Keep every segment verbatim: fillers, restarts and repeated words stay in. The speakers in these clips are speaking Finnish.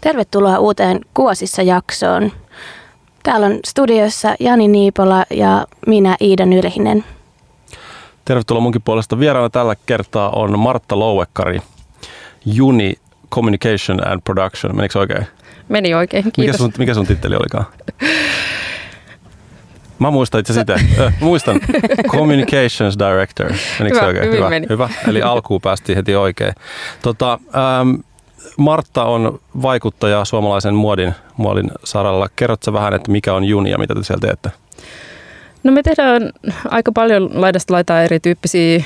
Tervetuloa uuteen Kuosissa-jaksoon. Täällä on studiossa Jani Niipola ja minä Iida Nylhinen. Tervetuloa munkin puolesta. Vieraana tällä kertaa on Martta Louekari, Juni Communication and Production. Menikö oikein? Meni oikein, kiitos. Mikä sun, mikä sun titteli olikaan? Mä muistan itse sitä. Äh, muistan. Communications Director. Menikö oikein? Hyvin Hyvä. Meni. Hyvä. Eli alkuun päästiin heti oikein. Tota, ähm, Martta on vaikuttaja suomalaisen muodin, muodin saralla. Kerrotko sä vähän, että mikä on Juni ja mitä te siellä teette? No me tehdään aika paljon laidasta laitaa erityyppisiä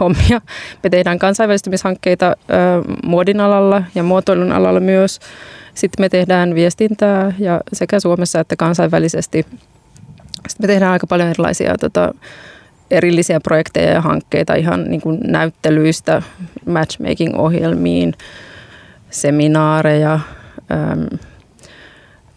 hommia. Me tehdään kansainvälistymishankkeita äh, muodin alalla ja muotoilun alalla myös. Sitten me tehdään viestintää ja sekä Suomessa että kansainvälisesti. Sitten me tehdään aika paljon erilaisia tota, erillisiä projekteja ja hankkeita ihan niin kuin näyttelyistä, matchmaking-ohjelmiin, seminaareja. Ähm,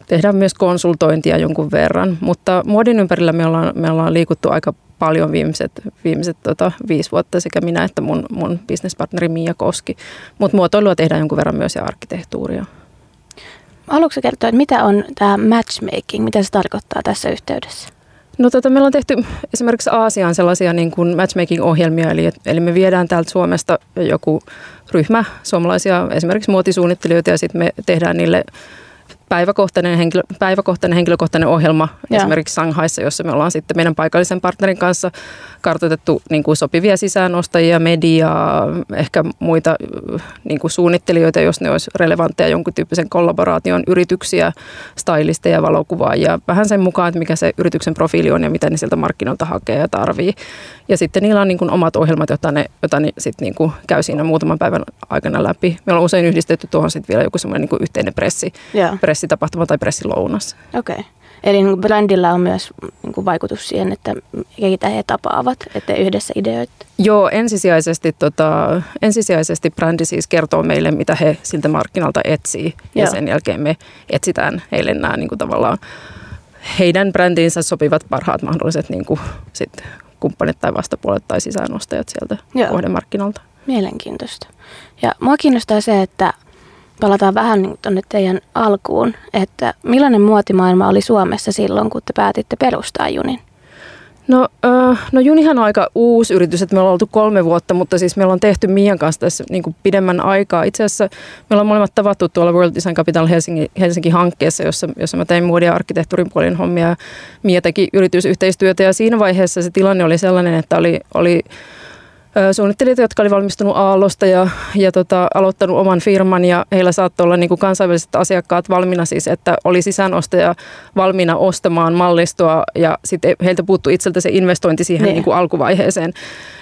tehdään myös konsultointia jonkun verran, mutta muodin ympärillä me ollaan, me ollaan liikuttu aika paljon viimeiset, viimeiset tota, viisi vuotta sekä minä että mun, mun businesspartneri Mia Koski. Mutta muotoilua tehdään jonkun verran myös ja arkkitehtuuria. Haluatko kertoa, että mitä on tämä matchmaking, mitä se tarkoittaa tässä yhteydessä? No tota, meillä on tehty esimerkiksi Aasiaan sellaisia niin kuin matchmaking-ohjelmia, eli, eli me viedään täältä Suomesta joku ryhmä suomalaisia, esimerkiksi muotisuunnittelijoita, ja sitten me tehdään niille päiväkohtainen, henkilö, päiväkohtainen henkilökohtainen ohjelma, ja esimerkiksi Shanghaissa, jossa me ollaan sitten meidän paikallisen partnerin kanssa kartoitettu niin kuin sopivia sisäänostajia, mediaa, ehkä muita niin kuin suunnittelijoita, jos ne olisi relevantteja jonkun tyyppisen kollaboraation, yrityksiä, stylisteja, valokuvaajia, vähän sen mukaan, että mikä se yrityksen profiili on ja mitä ne sieltä markkinoilta hakee ja tarvii. Ja sitten niillä on niin kuin omat ohjelmat, joita ne, joita ne sitten niin kuin käy siinä muutaman päivän aikana läpi. Meillä on usein yhdistetty tuohon sitten vielä joku semmoinen niin kuin yhteinen pressi. Yeah. Pressitapahtuma tai pressilounas. Okei. Okay. Eli niin kuin brändillä on myös niin kuin vaikutus siihen, että keitä he tapaavat, että yhdessä ideoitte. Joo, ensisijaisesti, tota, ensisijaisesti brändi siis kertoo meille, mitä he siltä markkinalta etsii. Joo. Ja sen jälkeen me etsitään heille nämä niin kuin tavallaan heidän brändiinsä sopivat parhaat mahdolliset niin kuin, sit, kumppanit tai vastapuolet tai sisäänostajat sieltä Joo. kohdemarkkinalta. Mielenkiintoista. Ja mua kiinnostaa se, että palataan vähän tuonne teidän alkuun, että millainen muotimaailma oli Suomessa silloin, kun te päätitte perustaa Junin? No, no Junihan on aika uusi yritys, että me ollaan oltu kolme vuotta, mutta siis meillä on tehty Mian kanssa tässä niin kuin pidemmän aikaa. Itse asiassa me ollaan molemmat tavattu tuolla World Design Capital Helsinki, Helsinki-hankkeessa, jossa, jossa mä tein muodin ja arkkitehtuurin puolen hommia ja Mia teki yritysyhteistyötä. Ja siinä vaiheessa se tilanne oli sellainen, että oli... oli suunnittelijat, jotka oli valmistunut Aallosta ja, ja tota, aloittanut oman firman ja heillä saattoi olla niin kuin kansainväliset asiakkaat valmiina siis, että oli sisäänostaja valmiina ostamaan mallistoa ja sitten heiltä puuttui itseltä se investointi siihen niin kuin alkuvaiheeseen.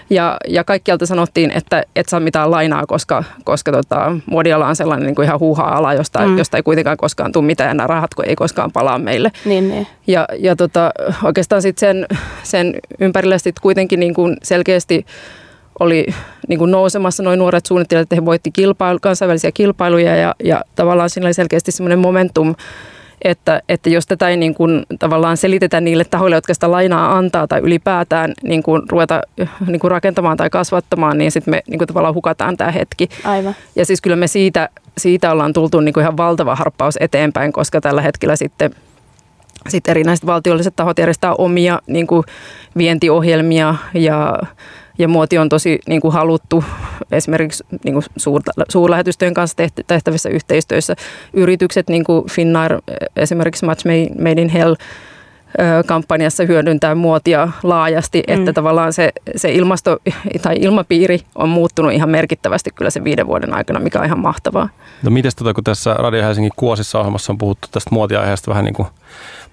Ja, ja kaikkialta sanottiin, että et saa mitään lainaa, koska, koska tota, muodiala on sellainen niin kuin ihan huuha-ala, josta, mm. josta ei kuitenkaan koskaan tule mitään ja nämä rahat ei koskaan palaa meille. Niin, niin. Ja, ja tota, oikeastaan sit sen, sen ympärillä sit kuitenkin niin kuin selkeästi oli niin kuin nousemassa noin nuoret suunnittelijat, että he voitti kilpailu, kansainvälisiä kilpailuja ja, ja tavallaan siinä oli selkeästi semmoinen momentum, että, että jos tätä ei niin kuin, tavallaan selitetä niille tahoille, jotka sitä lainaa antaa tai ylipäätään niin kuin ruveta niin kuin rakentamaan tai kasvattamaan, niin sitten me niin kuin tavallaan hukataan tämä hetki. Aivan. Ja siis kyllä me siitä, siitä ollaan tultu niin kuin ihan valtava harppaus eteenpäin, koska tällä hetkellä sitten sitten erinäiset valtiolliset tahot järjestää omia niin kuin vientiohjelmia ja Ja muoti on tosi niin kuin haluttu esimerkiksi niin kuin suur, suurlähetystöjen kanssa tehtävissä yhteistyössä. Yritykset, niin kuin Finnair, esimerkiksi Match Made in HEL -kampanjassa hyödyntää muotia laajasti, mm. että tavallaan se, se ilmasto tai ilmapiiri on muuttunut ihan merkittävästi kyllä sen viiden vuoden aikana, mikä on ihan mahtavaa. No mites tota, kun tässä Radio Helsingin Kuosissa -ohjelmassa on puhuttu tästä muotiaiheesta vähän niin kuin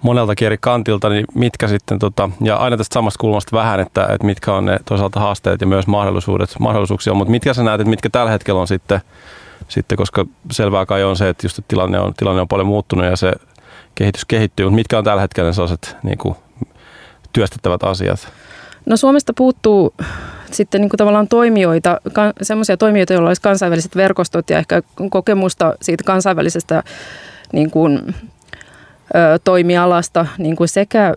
moneltakin eri kantilta, niin mitkä sitten, tota, ja aina tästä samasta kulmasta vähän, että, että mitkä on ne toisaalta haasteet ja myös mahdollisuudet, mahdollisuuksia on, mutta mitkä sä näet, että mitkä tällä hetkellä on sitten, sitten koska selvää kai on se, että just että tilanne, on, tilanne on paljon muuttunut ja se kehitys kehittyy, mutta mitkä on tällä hetkellä ne sellaiset niin kuin työstettävät asiat? No Suomesta puuttuu sitten niin kuin tavallaan toimijoita, semmoisia toimijoita, joilla olisi kansainväliset verkostot ja ehkä kokemusta siitä kansainvälisestä niin kuin toimialasta niin kuin sekä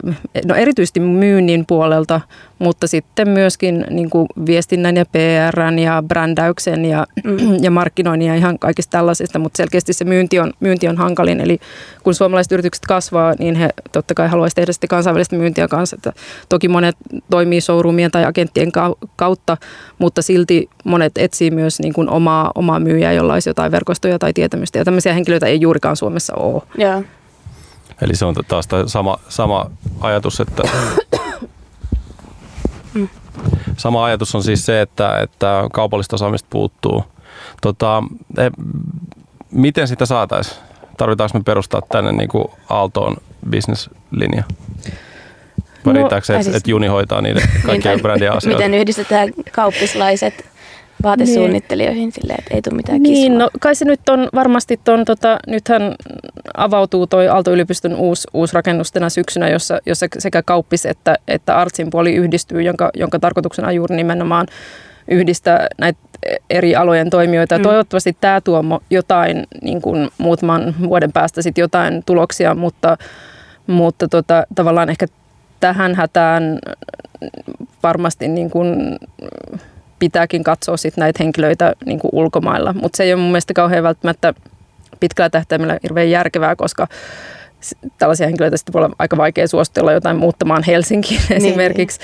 no erityisesti myynnin puolelta, mutta sitten myöskin niin kuin viestinnän ja P R:n ja brändäyksen ja, ja markkinoinnin ja ihan kaikista tällaisista, mutta selkeästi se myynti on, myynti on hankalin. Eli kun suomalaiset yritykset kasvaa, niin he totta kai haluaisivat tehdä sitä kansainvälistä myyntiä kanssa. Että toki monet toimii showroomien tai agenttien kautta, mutta silti monet etsii myös niin kuin omaa, omaa myyjää, jolla olisi jotain verkostoja tai tietämystä. Ja tämmöisiä henkilöitä ei juurikaan Suomessa ole. Yeah. Eli se on taas sama, sama ajatus, että sama ajatus on siis se, että, että kaupallista osaamista puuttuu. Tota, he, miten sitä saataisiin? Tarvitaanko me perustaa tänne niin kuin Aaltoon business-linja? Vai no, riittääkö se, että siis, et Juni hoitaa niiden kaikkien brändien asioita? Miten yhdistetään kauppislaiset vaatesuunnittelijoihin niin, silleen, että ei tule mitään kismaa? Niin, no kai se nyt on varmasti ton, tota, nythän avautuu toi Aalto-yliopiston uusi, uusi rakennus tänä syksynä, jossa, jossa sekä kauppis että, että artsin puoli yhdistyy, jonka, jonka tarkoituksena on juuri nimenomaan yhdistää näitä eri alojen toimijoita. Mm. Toivottavasti tämä tuo jotain niin kuin muutaman vuoden päästä sit jotain tuloksia, mutta, mutta tota, tavallaan ehkä tähän hätään varmasti niin kuin pitääkin katsoa sit näitä henkilöitä niin kuin ulkomailla. Mutta se ei ole mun mielestä kauhean välttämättä pitkällä tähtäimellä hirveän järkevää, koska tällaisia henkilöitä sitten voi olla aika vaikea suostella jotain muuttamaan Helsinkiin niin, esimerkiksi.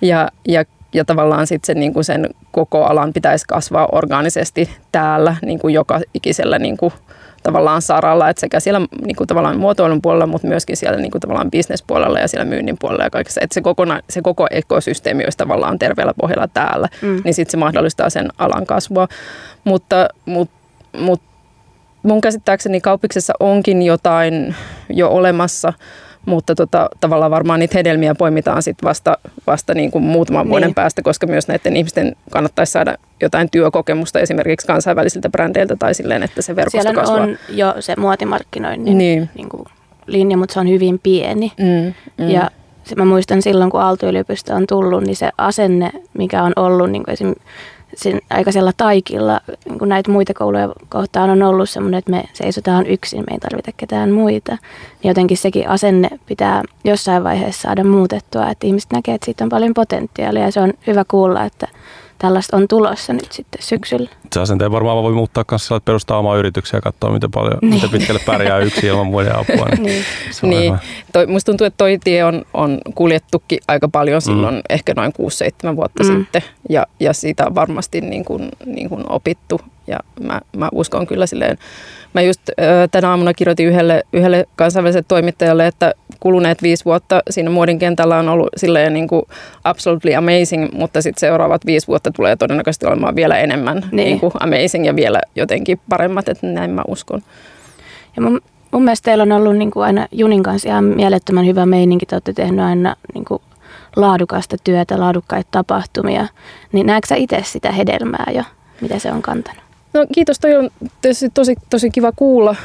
Ja, ja Ja tavallaan sitten se, niin kuin sen koko alan pitäisi kasvaa orgaanisesti täällä niin kuin joka ikisellä niin kuin, tavallaan saralla. Et sekä siellä niin kuin, tavallaan muotoilun puolella, mutta myöskin siellä niin kuin, tavallaan bisnespuolella ja siellä myynnin puolella ja kaikessa. Et se, kokona, se koko ekosysteemi olisi tavallaan terveellä pohjalla täällä, mm. niin sitten se mahdollistaa sen alan kasvua. Mutta mut, mut, mun käsittääkseni kaupiksessa onkin jotain jo olemassa. Mutta tota, tavallaan varmaan niitä hedelmiä poimitaan sit vasta, vasta niin kuin muutaman vuoden niin. päästä, koska myös näiden ihmisten kannattaisi saada jotain työkokemusta esimerkiksi kansainvälisiltä brändeiltä tai silleen, että se verkosto siellä kasvaa. Siellä on jo se muotimarkkinoinnin niin. Niin kuin linja, mutta se on hyvin pieni. Mm, mm. Ja se, mä muistan silloin, kun Aalto-yliopisto on tullut, niin se asenne, mikä on ollut niin kuin esimerkiksi sen aikaisella taikilla, niin kuin näitä muita kouluja kohtaan on ollut semmoinen, että me seisotaan yksin, me ei tarvita ketään muita. Niin jotenkin sekin asenne pitää jossain vaiheessa saada muutettua, että ihmiset näkee, että siitä on paljon potentiaalia ja se on hyvä kuulla, että tällaista on tulossa nyt sitten syksyllä. Se asenteen varmaan voi muuttaa myös sillä, että perustaa omaa yrityksiä ja katsoa, miten paljon, niin. miten pitkälle pärjää yksin ilman muiden apua. Niin niin. Toi, musta tuntuu, että toi tie on, on kuljettukin aika paljon silloin, mm. ehkä noin kuusi seitsemän vuotta mm. sitten. Ja, ja siitä on varmasti niin kuin, niin kuin opittu. Ja mä, mä uskon kyllä silleen. Mä just ö, tänä aamuna kirjoitin yhdelle, yhdelle kansainväliselle toimittajalle, että kuluneet viisi vuotta siinä muodin kentällä on ollut silleen niin kuin absolutely amazing, mutta sitten seuraavat viisi vuotta tulee todennäköisesti olemaan vielä enemmän niin. Niin kuin amazing ja vielä jotenkin paremmat, että näin mä uskon. Ja mun, mun mielestä teillä on ollut niin kuin aina Junin kanssa ihan mielettömän hyvä meininki, te olette tehneet aina niin kuin laadukasta työtä, laadukkaita tapahtumia, niin näetkö sä itse sitä hedelmää jo, mitä se on kantanut? No kiitos, toi on tosi, tosi, tosi kiva kuulla.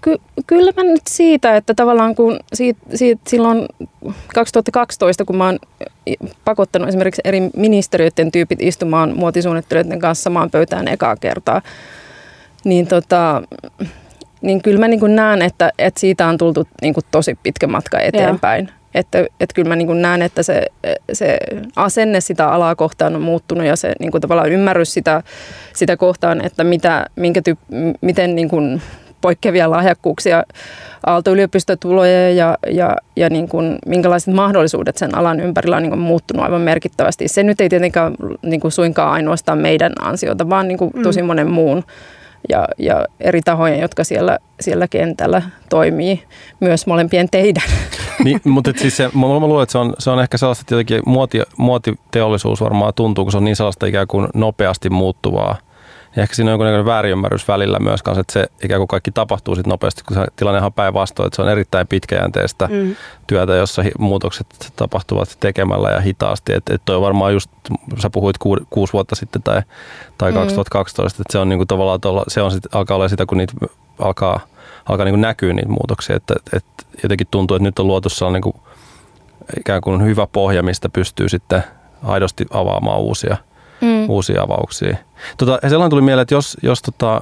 Ky, kyllä mä nyt siitä, että tavallaan kun siit, siit, silloin kaksituhattakaksitoista, kun mä oon pakottanut esimerkiksi eri ministeriöiden tyypit istumaan muotisuunnittelijoiden kanssa samaan pöytään ekaa kertaa, niin, tota, niin kyllä mä niin kuin näen, että, että siitä on tultu niin kuin tosi pitkä matka eteenpäin. Joo. Että, että kyllä mä niin kuin näen, että se, se asenne sitä alaa kohtaan on muuttunut ja se niin kuin tavallaan ymmärrys sitä, sitä kohtaan, että mitä, minkä tyyp, miten niin kuin poikkeavia lahjakkuuksia Aalto-yliopisto tulee ja, ja, ja niin kuin, minkälaiset mahdollisuudet sen alan ympärillä on niin kuin muuttunut aivan merkittävästi. Se nyt ei tietenkään niin kuin suinkaan ainoastaan meidän ansiota, vaan niin kuin mm. tosi monen muun. Ja, ja eri tahoja, jotka siellä, siellä kentällä toimii, myös molempien teidän. Niin, mutta siis se, mä luulen, että se on, se on ehkä sellaista, että jotenkin muoti, muotiteollisuus varmaan tuntuu, kun se on niin sellaista ikään kuin nopeasti muuttuvaa. Ja ehkä siinä on jonkinlainen väärinymmärrys välillä myös kanssa, että se ikään kuin kaikki tapahtuu sit nopeasti, kun se tilannehan päinvastoin, että se on erittäin pitkäjänteistä mm. työtä, jossa muutokset tapahtuvat tekemällä ja hitaasti. Että et toi varmaan just, sä puhuit ku, kuusi vuotta sitten tai, tai mm. kaksituhattakaksitoista, että se on niinku tavallaan, tolla, se on sit, alkaa olla sitä, kun niitä alkaa, alkaa niinku näkyä niitä muutoksia. Että et jotenkin tuntuu, että nyt on luotu sellainen niinku, ikään kuin hyvä pohja, mistä pystyy sitten aidosti avaamaan uusia. Mm. Uusia avauksia. Tota, sellainen tuli mieleen, että jos, jos tota,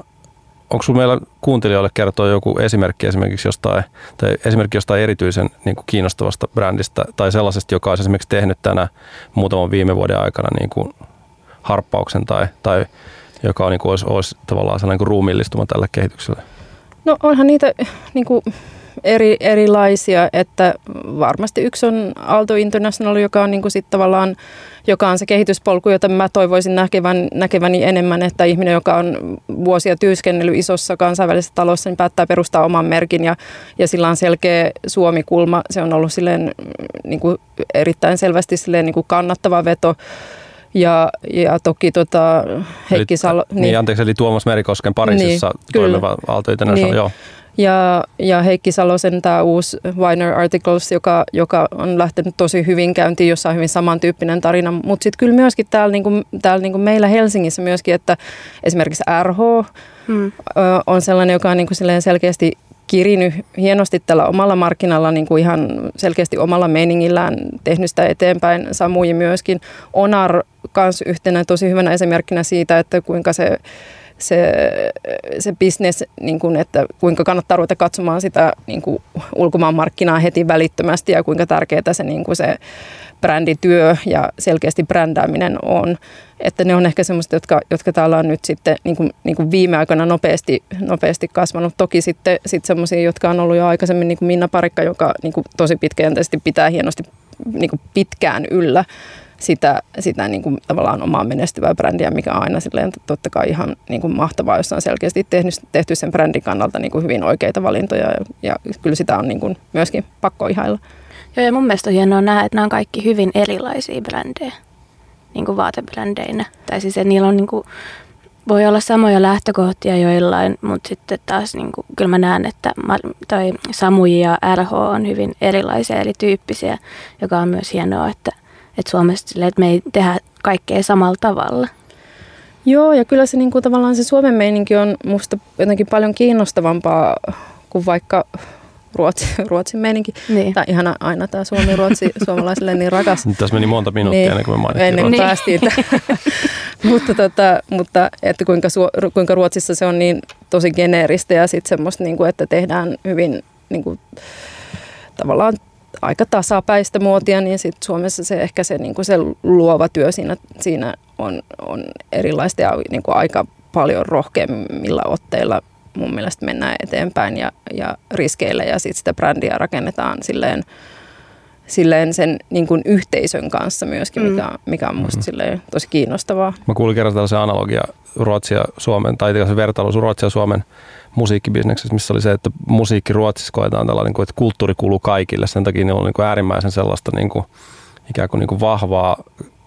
Onko sinulla meillä kuuntelijoille kertoa joku esimerkki esimerkiksi jostain, tai esimerkki jostain erityisen niin kuin kiinnostavasta brändistä tai sellaisesta, joka olisi esimerkiksi tehnyt tänä muutaman viime vuoden aikana niin kuin harppauksen tai, tai joka on, niin kuin olisi, olisi tavallaan sellainen niin kuin ruumiillistuma tällä kehityksellä? No onhan niitä niin kuin eri, erilaisia, että varmasti yksi on Aalto International, joka on niin kuin sit tavallaan joka on se kehityspolku, jota mä toivoisin näkevän, näkeväni enemmän, että ihminen, joka on vuosia työskennellyt isossa kansainvälisessä talossa, niin päättää perustaa oman merkin ja, ja sillä on selkeä Suomi-kulma. Se on ollut silleen, niin kuin erittäin selvästi silleen, niin kuin kannattava veto. Ja, ja toki tota, Heikki Salonen... Niin, niin, anteeksi, eli Tuomas Merikosken Pariisissa niin, toimiva Aalto International, niin. Joo. Ja, ja Heikki Salosen tämä uusi Winer Articles, joka, joka on lähtenyt tosi hyvin käyntiin, jossa on hyvin samantyyppinen tarina. Mutta sitten kyllä myöskin täällä, niinku, täällä niinku meillä Helsingissä myöskin, että esimerkiksi R H hmm. on sellainen, joka on niinku selkeästi kirinyt hienosti tällä omalla markkinalla, niinku ihan selkeästi omalla meiningillään tehnyt sitä eteenpäin. Samuji myöskin. Onar kanssa yhtenä tosi hyvänä esimerkkinä siitä, että kuinka se... se, se bisnes, niin kuin, että kuinka kannattaa ruveta katsomaan sitä niin kuin ulkomaanmarkkinaa heti välittömästi ja kuinka tärkeää se, niin kuin se brändityö ja selkeästi brändääminen on. Että ne on ehkä semmoiset, jotka, jotka täällä on nyt sitten niin kuin, niin kuin viime aikana nopeasti, nopeasti kasvanut. Toki sitten sit semmoisia, jotka on ollut jo aikaisemmin, niin kuin Minna Parikka, joka niin kuin tosi pitkäjänteisesti pitää hienosti niin kuin pitkään yllä sitä, sitä niin kuin tavallaan omaa menestyvää brändiä, mikä on aina silleen totta kai ihan niin kuin mahtavaa, jossa on selkeästi tehty, tehty sen brändin kannalta niin kuin hyvin oikeita valintoja ja, ja kyllä sitä on niin kuin myöskin pakko ihailla. Joo, ja mun mielestä on hienoa nähdä, että nämä on kaikki hyvin erilaisia brändejä, niin kuin vaatebrändeinä. Tai siis, että niillä on niin kuin, voi olla samoja lähtökohtia joillain, mutta sitten taas niin kuin, kyllä mä näen, että toi Samuji ja R H on hyvin erilaisia, eli tyyppisiä, joka on myös hienoa, että Että Suomessa silleen, että me ei tehdä kaikkea samalla tavalla. Joo, ja kyllä se niin kuin, tavallaan se Suomen meininki on musta jotenkin paljon kiinnostavampaa kuin vaikka Ruotsi, Ruotsin meininki. Niin. Tämä on ihana aina tämä Suomi-Ruotsi suomalaisille niin rakas. Nyt tässä meni monta minuuttia niin, ennen kuin me mainittiin. Ennen kuin niin. päästiin mutta tota, mutta että kuinka, kuinka Ruotsissa se on niin tosi geneeristä ja sitten semmoista, niin kuin, että tehdään hyvin niin kuin, tavallaan aika tasapäistä muotia, niin sitten Suomessa se ehkä se, niin kuin se luova työ siinä, siinä on, on erilaista ja niin kuin aika paljon rohkeimmilla otteilla mun mielestä mennään eteenpäin ja, ja riskeillä ja sitten sitä brändiä rakennetaan silleen, silleen sen niin kuin yhteisön kanssa myöskin, mm. mikä, mikä on musta mm-hmm. tosi kiinnostavaa. Mä kuulin kerran tällaisen analogia Ruotsia ja Suomen, tai se vertailu Ruotsia ja Suomen musiikkibisneksessä, missä oli se, että musiikki Ruotsissa koetaan tällainen, että kulttuuri kuuluu kaikille. Sen takia niillä on äärimmäisen sellaista niin kuin, ikään kuin, niin kuin vahvaa,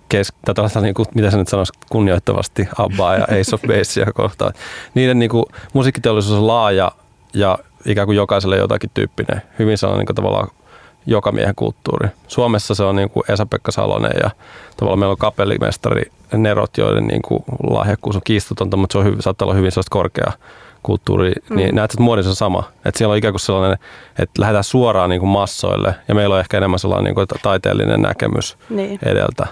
kes- tai tällaista, niin kuin, mitä se nyt sanoisi, kunnioittavasti Abbaa ja Ace of Basea kohtaan. Niiden niin kuin, musiikkiteollisuus on laaja ja ikään kuin jokaiselle jotakin tyyppinen. Hyvin sellainen niin kuin, tavallaan joka miehen kulttuuri. Suomessa se on niin kuin Esa-Pekka Salonen ja tavallaan meillä on kapellimestari Nerot, joiden niin kuin, lahjakkuus on kiistatonta, mutta se on hy- saattaa olla hyvin sellaista korkeaa kulttuuri, niin mm. näet, että muodissa on sama. Että siellä on ikään kuin sellainen, että lähdetään suoraan niin kuin massoille ja meillä on ehkä enemmän sellainen niin kuin taiteellinen näkemys niin. edeltä.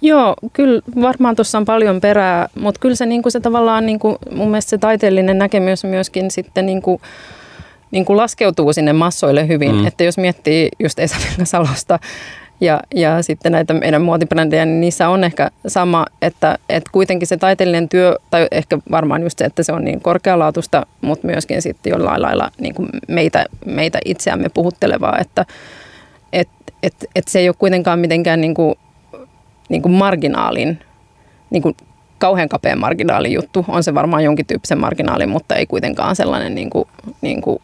Joo, kyllä varmaan tuossa on paljon perää, mutta kyllä se, niin kuin se tavallaan niin kuin, mun mielestä se taiteellinen näkemys myöskin sitten niin kuin, niin kuin laskeutuu sinne massoille hyvin. Mm. Että jos miettii just Esa-Pekka Salosta ja, ja sitten näitä meidän muotibrändejä, niin niissä on ehkä sama, että, että kuitenkin se taiteellinen työ, tai ehkä varmaan just se, että se on niin korkealaatuista, mutta myöskin sitten jollain lailla niin kuin meitä, meitä itseämme puhuttelevaa, että et, et, et se ei ole kuitenkaan mitenkään niin kuin, niin kuin marginaalin, niin kuin kauhean kapea marginaalin juttu. On se varmaan jonkin tyyppisen marginaalin, mutta ei kuitenkaan sellainen niin kuin, niin kuin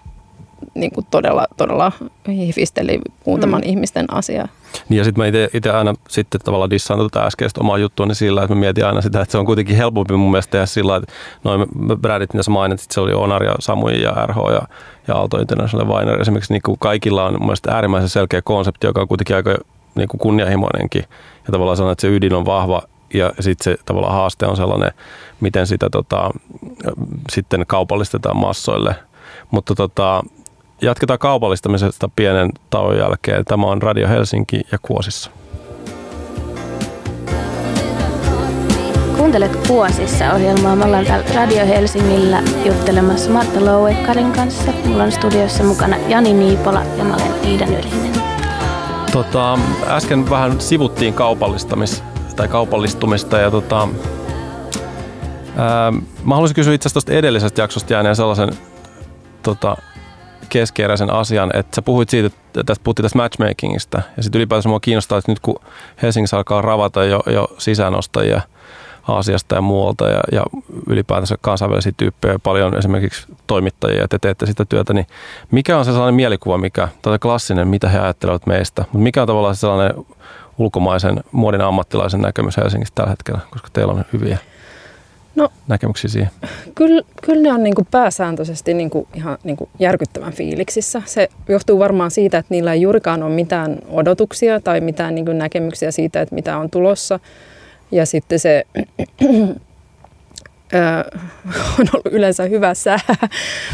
niin kuin todella, todella hifisteli muutaman mm. ihmisten asiaa. Niin ja sitten mä itse aina sitten tavallaan dissaan tätä äskeistä omaa juttuani sillä, että mä mietin aina sitä, että se on kuitenkin helpompi mun mielestä tehdä sillä, että noin brändit, mitä sä mainitsit, se oli Onar ja Samuji ja R H ja, ja Aalto International Winer. Esimerkiksi niin kuin kaikilla on mun mielestä äärimmäisen selkeä konsepti, joka on kuitenkin aika niin kuin kunnianhimoinenkin. Ja tavallaan sanoa, että se ydin on vahva ja sitten se tavallaan haaste on sellainen, miten sitä tota, sitten kaupallistetaan massoille. Mutta tota... Jatketaan kaupallistamisesta pienen tauon jälkeen. Tämä on Radio Helsinki ja Kuosissa. Kuuntelet Kuosissa ohjelmaa. Me ollaan täällä Radio Helsingillä juttelemassa Martta Louekarin kanssa. Mulla on studiossa mukana Jani Niipola ja mä olen Iida Nylinen. Tota, äsken vähän sivuttiin kaupallistamis, tai kaupallistumista ja tota, ää, mä haluaisin kysyä itse asiassa tuosta edellisestä jaksosta jääneen sellaisen tota, keskeeräisen asian, että sä puhuit siitä, että puhuttiin tästä matchmakingista ja sitten ylipäätään mua kiinnostaa, että nyt kun Helsingissä alkaa ravata jo, jo sisäänostajia Aasiasta ja muualta ja, ja ylipäätänsä kansainvälisiä tyyppejä, paljon esimerkiksi toimittajia, että te teette sitä työtä, niin mikä on se sellainen mielikuva, mikä, tai klassinen, mitä he ajattelevat meistä, mutta mikä on tavallaan se sellainen ulkomaisen muodin ammattilaisen näkemys Helsingissä tällä hetkellä, koska teillä on hyviä no, näkemyksiä siihen? Kyllä, kyllä ne on niin kuin pääsääntöisesti niin kuin ihan niin kuin järkyttävän fiiliksissä. Se johtuu varmaan siitä, että niillä ei juurikaan ole mitään odotuksia tai mitään niin kuin näkemyksiä siitä, että mitä on tulossa. Ja sitten se öö, on ollut yleensä hyvä sää,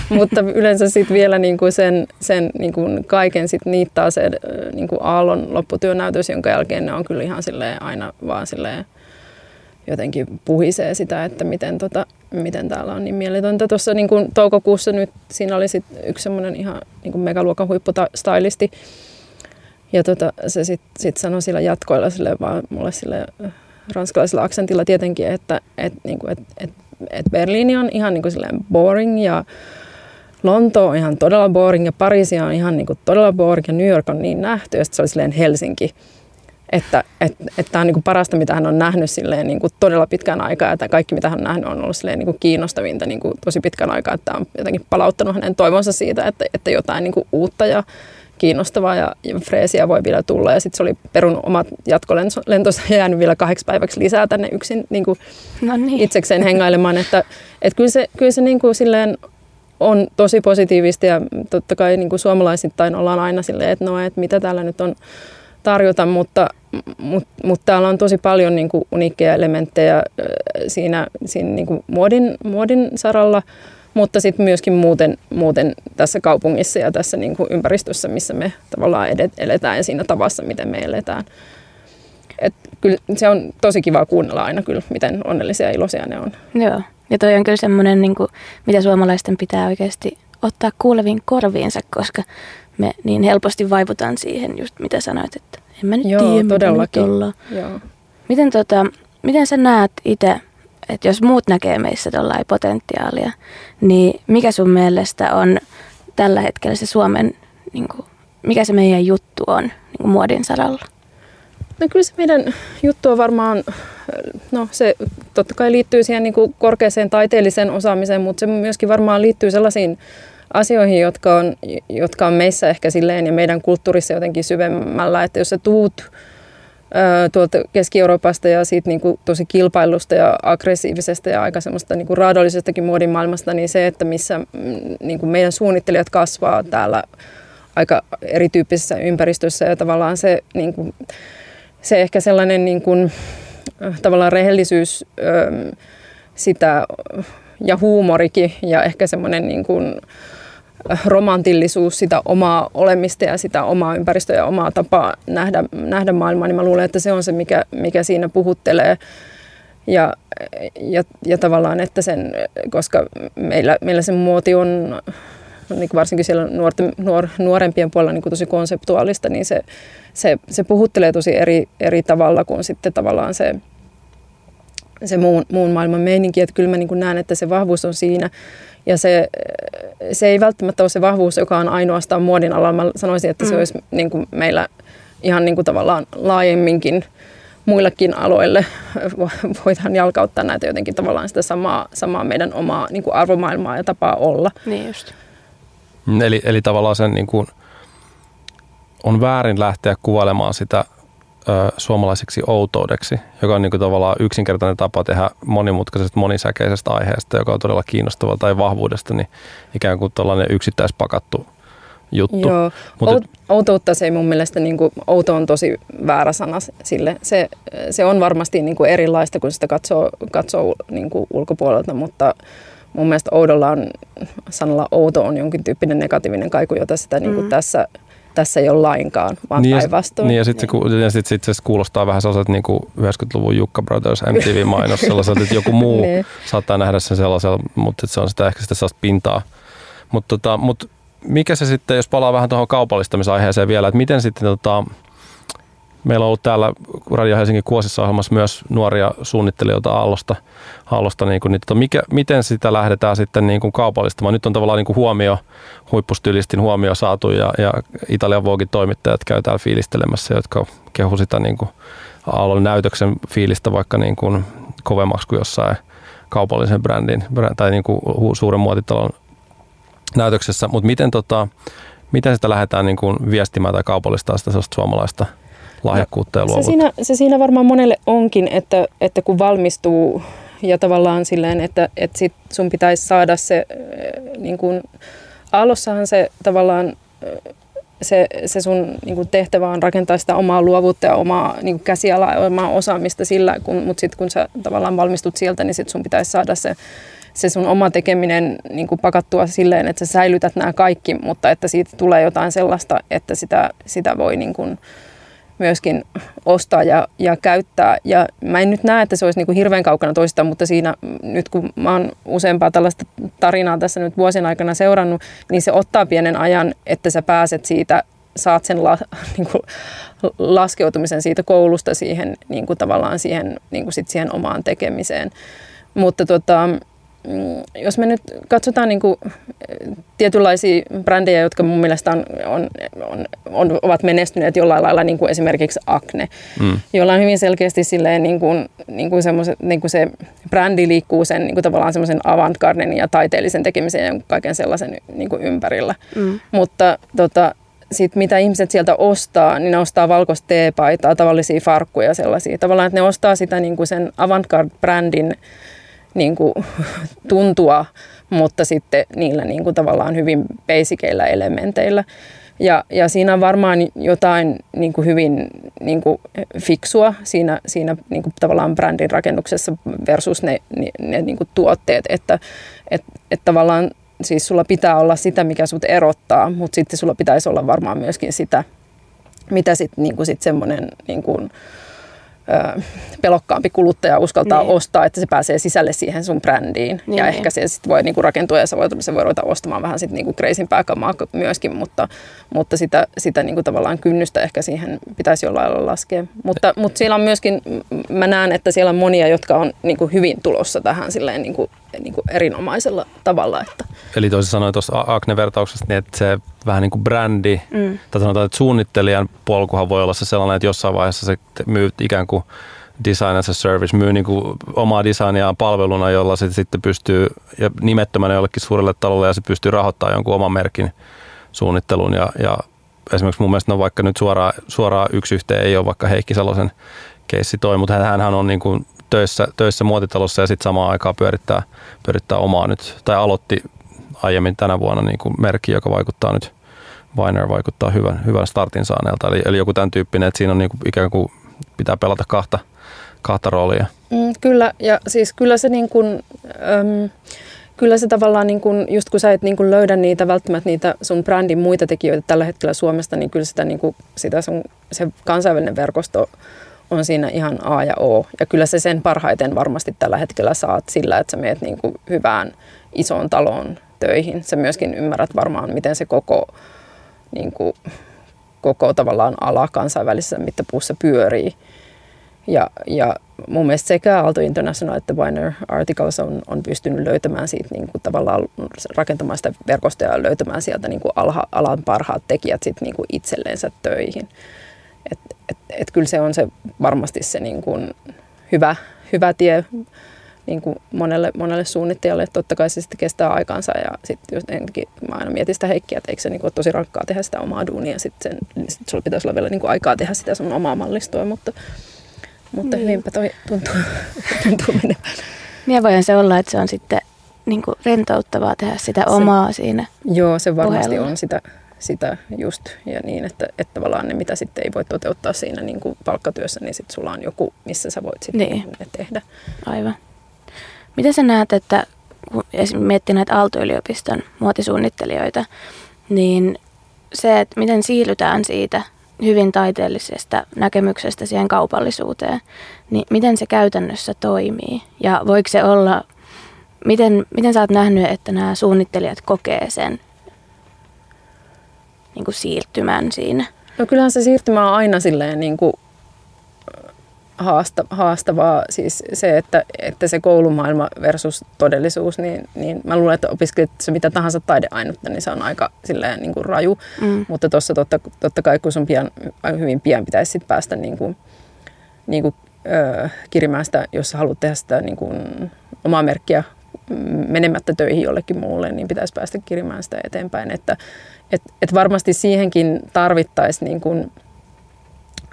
mutta yleensä sitten vielä niinku sen, sen niinku kaiken sit niittaa se niinku aallon lopputyönäytös, jonka jälkeen ne on kyllä ihan silleen aina vaan silleen jotenkin puhisee sitä, että miten, tota, miten täällä on niin mieletöntä. Tuossa niinku toukokuussa nyt siinä oli sit yksi semmoinen ihan niinku megaluokan huippustylisti ja tota, se sitten sit sanoi sillä jatkoilla silleen vaan mulle silleen ranskalaisella aksentilla tietenkin, että et, niinku, et, et, et Berliini on ihan niinku, silleen boring ja Lonto on ihan todella boring ja Pariisi on ihan niinku, todella boring ja New York on niin nähty ja sitten se oli silleen Helsinki. Että et, et tämä on niinku, parasta, mitä hän on nähnyt silleen, niinku, todella pitkän aikaa ja kaikki, mitä hän on nähnyt, on ollut silleen, niinku, kiinnostavinta niinku, tosi pitkän aikaa. Että on jotenkin palauttanut hänen toivonsa siitä, että, että jotain niinku, uutta ja kiinnostavaa ja freesiä voi vielä tulla. Ja sitten se oli perun omat jatkolentonsa ja jäänyt vielä kahdeksi päiväksi lisää tänne yksin niin kuin no niin. itsekseen hengailemaan. Että, et kyllä se, kyllä se niin kuin silleen on tosi positiivista ja totta kai niin kuin suomalaisittain ollaan aina silleen, että no, että mitä täällä nyt on tarjota, mutta mut, mut täällä on tosi paljon niin kuin uniikkeja elementtejä siinä, siinä niin kuin muodin, muodin saralla. Mutta sitten myöskin muuten, muuten tässä kaupungissa ja tässä niinku ympäristössä, missä me tavallaan edet, eletään ja siinä tavassa, miten me eletään. Et kyllä se on tosi kiva kuunnella aina kyllä, miten onnellisia ja iloisia ne on. Joo, ja toi on kyllä semmoinen, niinku, mitä suomalaisten pitää oikeasti ottaa kuuleviin korviinsa, koska me niin helposti vaivutaan siihen, just mitä sanoit, että en mä nyt Joo, tiedä, todellakin. Mitä nyt Joo. Miten, tota, miten sä näet itse? Että jos muut näkee meissä tuollain potentiaalia, niin mikä sun mielestä on tällä hetkellä se Suomen, niin kuin, mikä se meidän juttu on niin kuin muodin saralla? No kyllä se meidän juttu on varmaan, no se totta kai liittyy siihen niin kuin korkeaseen taiteelliseen osaamiseen, mutta se myöskin varmaan liittyy sellaisiin asioihin, jotka on, jotka on meissä ehkä silleen ja meidän kulttuurissa jotenkin syvemmällä, että jos sä tuut tuolta Keski-Euroopasta ja siitä niin kuin tosi kilpailusta ja aggressiivisesta ja aika semmoista niin kuin raadollisestakin muodin maailmasta, niin se, että missä niin kuin meidän suunnittelijat kasvaa täällä aika erityyppisessä ympäristössä ja tavallaan se, niin kuin, se ehkä sellainen niin kuin, tavallaan rehellisyys sitä, ja huumorikin ja ehkä semmoinen niin kuin romantillisuus, sitä omaa olemista ja sitä omaa ympäristöä ja omaa tapaa nähdä, nähdä maailmaa, niin mä luulen, että se on se, mikä, mikä siinä puhuttelee. Ja, ja, ja tavallaan, että sen, koska meillä, meillä se muoti on, niin varsinkin siellä nuorten, nuor, nuorempien puolella niin kuin tosi konseptuaalista, niin se, se, se puhuttelee tosi eri, eri tavalla kuin sitten tavallaan se, se muun, muun maailman meininki. Että kyllä mä niin kuin näen, että se vahvuus on siinä. Ja se, se ei välttämättä ole se vahvuus, joka on ainoastaan muodin alalla. Mä sanoisin, että se mm. olisi niin kuin meillä ihan niin kuin tavallaan laajemminkin muillakin aloille. Voidaan jalkauttaa näitä jotenkin tavallaan sitä samaa, samaa meidän omaa niin kuin arvomaailmaa ja tapaa olla. Niin just. Eli, eli tavallaan sen niin kuin on väärin lähteä kuvailemaan sitä suomalaiseksi outoudeksi, joka on niin kuin tavallaan yksinkertainen tapa tehdä monimutkaisesta, monisäkeisestä aiheesta, joka on todella kiinnostava tai vahvuudesta, niin ikään kuin tällainen yksittäispakattu juttu. Joo. Mut outoutta se ei mun mielestä, niin kuin, outo on tosi väärä sana sille. Se, se on varmasti niin kuin erilaista, kun sitä katsoo, katsoo niin kuin ulkopuolelta, mutta mun mielestä oudolla on, sanalla outo on jonkin tyyppinen negatiivinen kaiku, jota sitä mm. niin kuin tässä tässä ei ole lainkaan, vaan niin päinvastoin. Niin, ja sitten niin. sit, sit, sit se kuulostaa vähän sellaiset niin kuin yhdeksänkymmentäluvun Jukka Brothers M T V-mainos, sellaiset, että joku muu niin. saattaa nähdä sen sellaisella, mutta se on sitä ehkä sitä sellaista pintaa. Mutta tota, mut mikä se sitten, jos palaa vähän tuohon kaupallistamisaiheeseen vielä, että miten sitten tota, meillä on ollut täällä Radio Helsingin Kuosissa ohjelmassa myös nuoria suunnittelijoita Aallosta. Aallosta niin kuin, niin, tota, mikä, miten sitä lähdetään sitten niin kuin kaupallistamaan? Nyt on tavallaan niin kuin huomio, huippustylistin huomio saatu ja, ja Italian Voguein toimittajat käy täällä fiilistelemässä, jotka kehu sitä niin kuin Aallon näytöksen fiilistä vaikka niin kuin kovemmaksi kuin jossain kaupallisen brändin tai niin kuin suuren muotitalon näytöksessä. Mutta miten, tota, miten sitä lähdetään niin kuin viestimään tai kaupallistamaan sitä suomalaista lahjakkuutta ja luovuutta? Se siinä, se siinä varmaan monelle onkin, että, että kun valmistuu ja tavallaan silleen, että, että sit sun pitäisi saada se, niin kun, Aallossahan se tavallaan se, se sun niin kun tehtävä on rakentaa sitä omaa luovuutta ja omaa niin kun käsialaa ja omaa osaamista sillä, kun, mutta sitten kun sä tavallaan valmistut sieltä, niin sit sun pitäisi saada se se sun oma tekeminen niin kuin pakattua silleen, että sä säilytät nämä kaikki, mutta että siitä tulee jotain sellaista, että sitä, sitä voi niin kuin myöskin ostaa ja, ja käyttää. Ja mä en nyt näe, että se olisi niin kuin hirveän kaukana toista, mutta siinä nyt kun mä oon useampaa tällaista tarinaa tässä nyt vuosien aikana seurannut, niin se ottaa pienen ajan, että sä pääset siitä, saat sen la, niin kuin laskeutumisen siitä koulusta siihen niin kuin tavallaan siihen, niin kuin sit siihen omaan tekemiseen. Mutta tota... Jos me nyt katsotaan niin kuin tietynlaisia brändejä, jotka mun mielestä on, on, on, ovat menestyneet jollain lailla, niin kuin esimerkiksi Acne, mm. jolla on hyvin selkeästi silleen, niin kuin, niin kuin niin kuin se brändi liikkuu sen niin kuin tavallaan semmoisen avantgarden ja taiteellisen tekemisen ja kaiken sellaisen niin kuin ympärillä. Mm. Mutta tota, sit mitä ihmiset sieltä ostaa, niin ne ostaa valkoista teepaitaa, tavallisia farkkuja sellaisia. Tavallaan, että ne ostaa sitä niin kuin sen avantgarde-brändin niin kuin tuntua, mutta sitten niillä niin kuin tavallaan hyvin basiceillä elementeillä. Ja, ja siinä on varmaan jotain niin kuin hyvin niin kuin fiksua siinä, siinä niin kuin tavallaan brändin rakennuksessa versus ne, ne, ne niin kuin tuotteet, että et, et tavallaan siis sulla pitää olla sitä, mikä sut erottaa, mutta sitten sulla pitäisi olla varmaan myöskin sitä, mitä sitten niin kuin sit semmoinen niin kuin pelokkaampi kuluttaja uskaltaa niin. ostaa, että se pääsee sisälle siihen sun brändiin. Niin. Ja ehkä se sitten voi niinku rakentua ja se voi, se voi ruveta ostamaan vähän sitten niinku kreisimpää kamaa myöskin, mutta, mutta sitä, sitä niinku tavallaan kynnystä ehkä siihen pitäisi jollain lailla laskea. Mutta, mutta siellä on myöskin, mä näen, että siellä on monia, jotka on niinku hyvin tulossa tähän silleen niinku, niinku erinomaisella tavalla. Että. Eli toisin sanoen tuossa Acne-vertauksessa, niin että se vähän niin kuin brändi, mm. tai sanotaan, että suunnittelijan polkuhan voi olla se sellainen, että jossain vaiheessa se myy ikään kuin design as a service, myy niin kuin omaa designiaan palveluna, jolla se sitten pystyy, ja nimettömänä jollekin suurelle talolle, ja se pystyy rahoittamaan jonkun oman merkin suunnittelun, ja, ja esimerkiksi mun mielestä, no vaikka nyt suoraan, suoraan yksi yhteen ei ole vaikka Heikki Salosen keissi toi, mutta hänhän on niin kuin töissä, töissä muotitalossa, ja sitten samaan aikaan pyörittää, pyörittää omaa nyt, tai aloitti aiemmin tänä vuonna niin kuin merkki, joka vaikuttaa nyt Winer vaikuttaa hyvän, hyvän startin saaneelta. Eli, eli joku tämän tyyppinen, että siinä on niin kuin ikään kuin pitää pelata kahta, kahta roolia. Mm, kyllä, ja siis kyllä se, niin kuin, äm, kyllä se tavallaan, niin kuin, just kun sä et niin kuin löydä niitä välttämättä niitä sun brändin muita tekijöitä tällä hetkellä Suomesta, niin kyllä sitä, niin kuin, sitä sun, se kansainvälinen verkosto on siinä ihan A ja O. Ja kyllä se sen parhaiten varmasti tällä hetkellä saat sillä, että sä meet niin kuin hyvään isoon taloon töihin. Sä myöskin ymmärrät varmaan, miten se koko... Niin kuin koko tavallaan ala kansainvälisessä mittapuussa pyörii. Ja, ja mun mielestä sekä Aalto International että Winer Articles on, on pystynyt löytämään siitä niin kuin tavallaan rakentamaan sitä verkostoa ja löytämään sieltä niin kuin alha, alan parhaat tekijät sit niin kuin itsellensä töihin. Et, et, et kyllä se on se varmasti se niin kuin hyvä, hyvä tie niin kuin monelle, monelle suunnittajalle. Totta kai se sitten kestää aikaansa ja sitten mä aina mietin sitä Heikkiä, että eikö se niin kuin ole tosi rankkaa tehdä sitä omaa duunia ja sitten sit sulla pitäisi olla vielä niin kuin aikaa tehdä sitä sun omaa mallistoa, mutta, mutta niin. hyvinpä toi tuntuu, tuntuu menevän. Mie voihan se olla, että se on sitten niin kuin rentouttavaa tehdä sitä omaa se, siinä. Joo, se varmasti puhella. on sitä, sitä just ja niin, että, että tavallaan ne mitä sitten ei voi toteuttaa siinä niin kuin palkkatyössä, niin sitten sulla on joku, missä sä voit sitten niin. ne tehdä. Aivan. Miten sä näet, että kun miettii näitä Aalto-yliopiston muotisuunnittelijoita, niin se, että miten siirrytään siitä hyvin taiteellisesta näkemyksestä siihen kaupallisuuteen, niin miten se käytännössä toimii ja voiko se olla, miten, miten sä oot nähnyt, että nämä suunnittelijat kokee sen niin kuin siirtymän siinä? No kyllähän se siirtymä on aina silleen niin kuin haasta, haastavaa, siis se, että, että se koulumaailma versus todellisuus, niin, niin mä luulen, että opiskelet se mitä tahansa taideainetta, niin se on aika silleen niin kuin raju, mm. mutta tuossa totta, totta kai, kun sun pian, hyvin pian pitäisi sit päästä niin kuin, niin kuin, äh, kirimään sitä, jos sä haluat tehdä sitä niin kuin omaa merkkiä menemättä töihin jollekin muulle, niin pitäisi päästä kirimään sitä eteenpäin, että et, et varmasti siihenkin tarvittaisiin niin kuin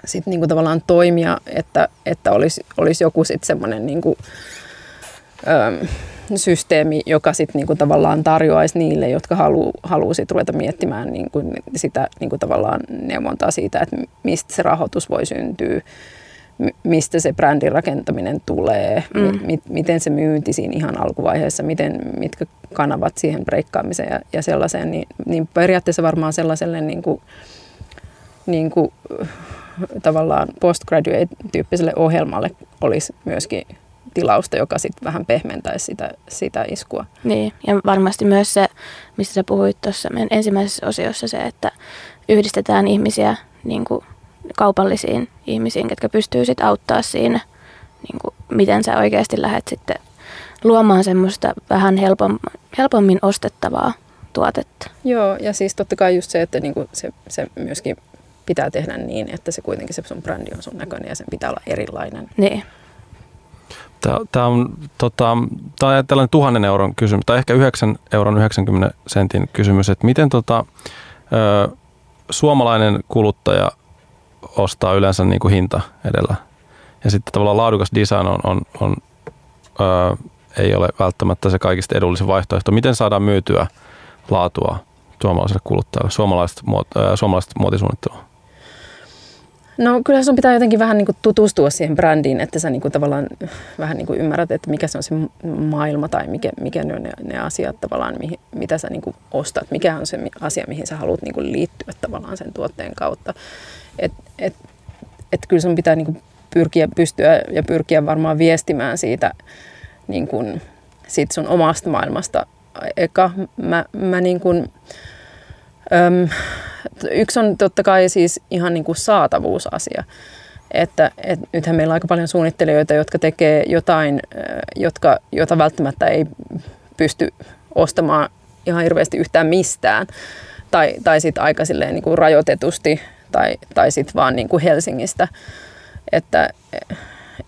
sit niinku tavallaan toimia, että että olisi olisi joku sit semmoinen niinku öö systeemi, joka sit niinku tavallaan tarjoaisi niille, jotka haluaa haluu sit ruveta miettimään niinku sitä niinku tavallaan neuvontaa siitä, että mistä se rahoitus voi syntyä, mistä se brändin rakentaminen tulee, mm. mi, miten se myynti siinä ihan alkuvaiheessa, miten, mitkä kanavat siihen breikkaamiseen ja, ja sellaiseen, niin, niin periaatteessa varmaan sellaiselle niin kuin, niin kuin, tavallaan postgraduate-tyyppiselle ohjelmalle olisi myöskin tilausta, joka sitten vähän pehmentäisi sitä, sitä iskua. Niin, ja varmasti myös se, mistä sä puhuit tuossa meidän ensimmäisessä osiossa, se, että yhdistetään ihmisiä niin kuin kaupallisiin ihmisiin, ketkä pystyy sitten auttaa siinä, niin kuin miten sä oikeasti lähdet sitten luomaan semmoista vähän helpom, helpommin ostettavaa tuotetta. Joo, ja siis totta kai just se, että niin kuin se, se myöskin pitää tehdä niin, että se kuitenkin se sun brändi on sun näköinen ja sen pitää olla erilainen. Niin. Tämä on, tota, tämä on tällainen tuhannen euron kysymys, tai ehkä yhdeksän euron yhdeksänkymmentä sentin kysymys, että miten tota, ö, suomalainen kuluttaja ostaa yleensä niin kuin hinta edellä. Ja sitten tavallaan laadukas design on, on, on, ö, ei ole välttämättä se kaikista edullisin vaihtoehto. Miten saadaan myytyä laatua suomalaiselle kuluttajalle, suomalaista, muot, ö, suomalaista muotisuunnittelua? No kyllä sun pitää jotenkin vähän niin kuin tutustua siihen brändiin, että sä niin kuin tavallaan vähän niin kuin ymmärrät, että mikä se on se maailma tai mikä, mikä ne on ne, ne asiat tavallaan, mihin, mitä sä niin kuin ostat, mikä on se asia, mihin sä haluat niin kuin liittyä tavallaan sen tuotteen kautta. Että et, et kyllä sun pitää niin kuin pyrkiä pystyä ja pyrkiä varmaan viestimään siitä, niin kuin, siitä sun omasta maailmasta. Eka mä, mä niin kuin, öm, yksi on totta kai siis ihan niin kuin saatavuusasia. Että et, nythän meillä on aika paljon suunnittelijoita, jotka tekee jotain, jotka, jota välttämättä ei pysty ostamaan ihan hirveästi yhtään mistään. Tai, tai sitten aika silleen niin kuin rajoitetusti. Tai, tai sitten vaan niin kuin Helsingistä, että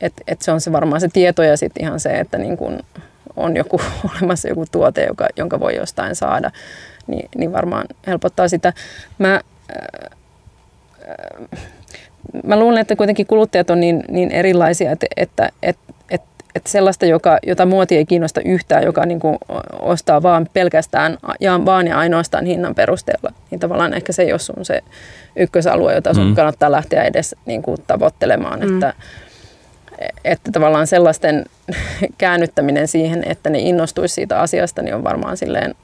et, et se on se varmaan se tieto ja sitten ihan se, että niin kuin on joku olemassa joku tuote, joka, jonka voi jostain saada, niin, niin varmaan helpottaa sitä. Mä, äh, äh, mä luulen, että kuitenkin kuluttajat on niin, niin erilaisia, että, että et, et, et sellaista, joka, jota muoti ei kiinnosta yhtään, joka niin kuin ostaa vaan pelkästään ja vaan ja ainoastaan hinnan perusteella, niin tavallaan ehkä se ei ole sun se ykkösalue, jota sun mm. kannattaa lähteä edes niin kuin tavoittelemaan. Mm. Että, että tavallaan sellaisten käännyttäminen siihen, että ne innostuisi siitä asiasta, niin on varmaan silleen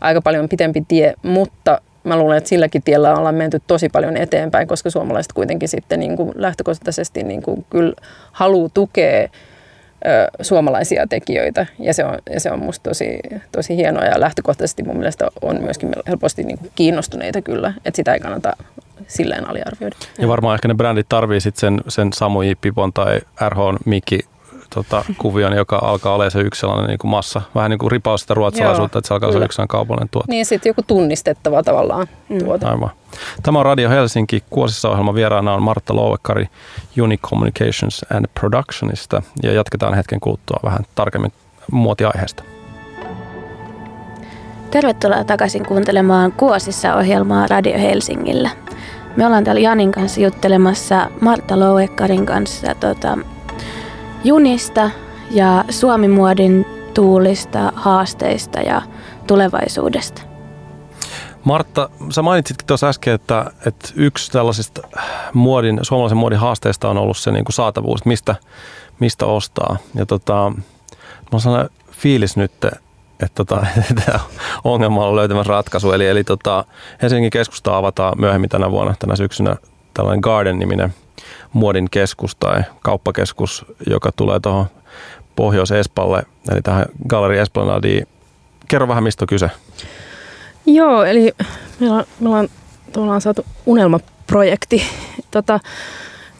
aika paljon pitempi tie. Mutta mä luulen, että silläkin tiellä ollaan menty tosi paljon eteenpäin, koska suomalaiset kuitenkin sitten niin kuin lähtökohtaisesti niin kuin kyllä haluaa tukea suomalaisia tekijöitä, ja se on, ja se on musta tosi, tosi hienoa, ja lähtökohtaisesti mun mielestä on myöskin helposti niin kuin kiinnostuneita kyllä, että sitä ei kannata silleen aliarvioida. Ja varmaan ehkä ne brändit tarvii sitten sen, sen Samuji Pipon tai R H-Mikki-kuvion, tota, joka alkaa olemaan se yksi sellainen niin kuin massa, vähän niin kuin ripaus sitä ruotsalaisuutta, joo, että se alkaa olla yksi kaupallinen tuote. Niin, sitten joku tunnistettava tavallaan mm. tuote. Aivan. Tämä on Radio Helsinki. Kuosissa -ohjelman vieraana on Martta Louekari Juni Communications and Productionista, ja jatketaan hetken kuluttua vähän tarkemmin muotiaiheesta. Tervetuloa takaisin kuuntelemaan Kuosissa -ohjelmaa Radio Helsingillä. Me ollaan täällä Janin kanssa juttelemassa Martta Louekarin kanssa tota, junista ja Suomi-muodin tuulista, haasteista ja tulevaisuudesta. Martta, sä mainitsitkin tuossa äsken, että, että yksi tällaisista muodin, suomalaisen muodin haasteista on ollut se niin kuin saatavuus, mistä, mistä ostaa. Ja tota, mä oon sellainen fiilis nyt, että tota, että ongelma on löytämässä ratkaisu. Eli, eli tota, Helsingin keskusta avataan myöhemmin tänä vuonna, tänä syksynä, tällainen Garden-niminen muodin keskus tai kauppakeskus, joka tulee tuohon Pohjois-Espalle, eli tähän Galleria Esplanadiin. Kerro vähän, mistä on kyse. Joo, eli me ollaan, me ollaan, me ollaan saatu unelmaprojekti. Tota,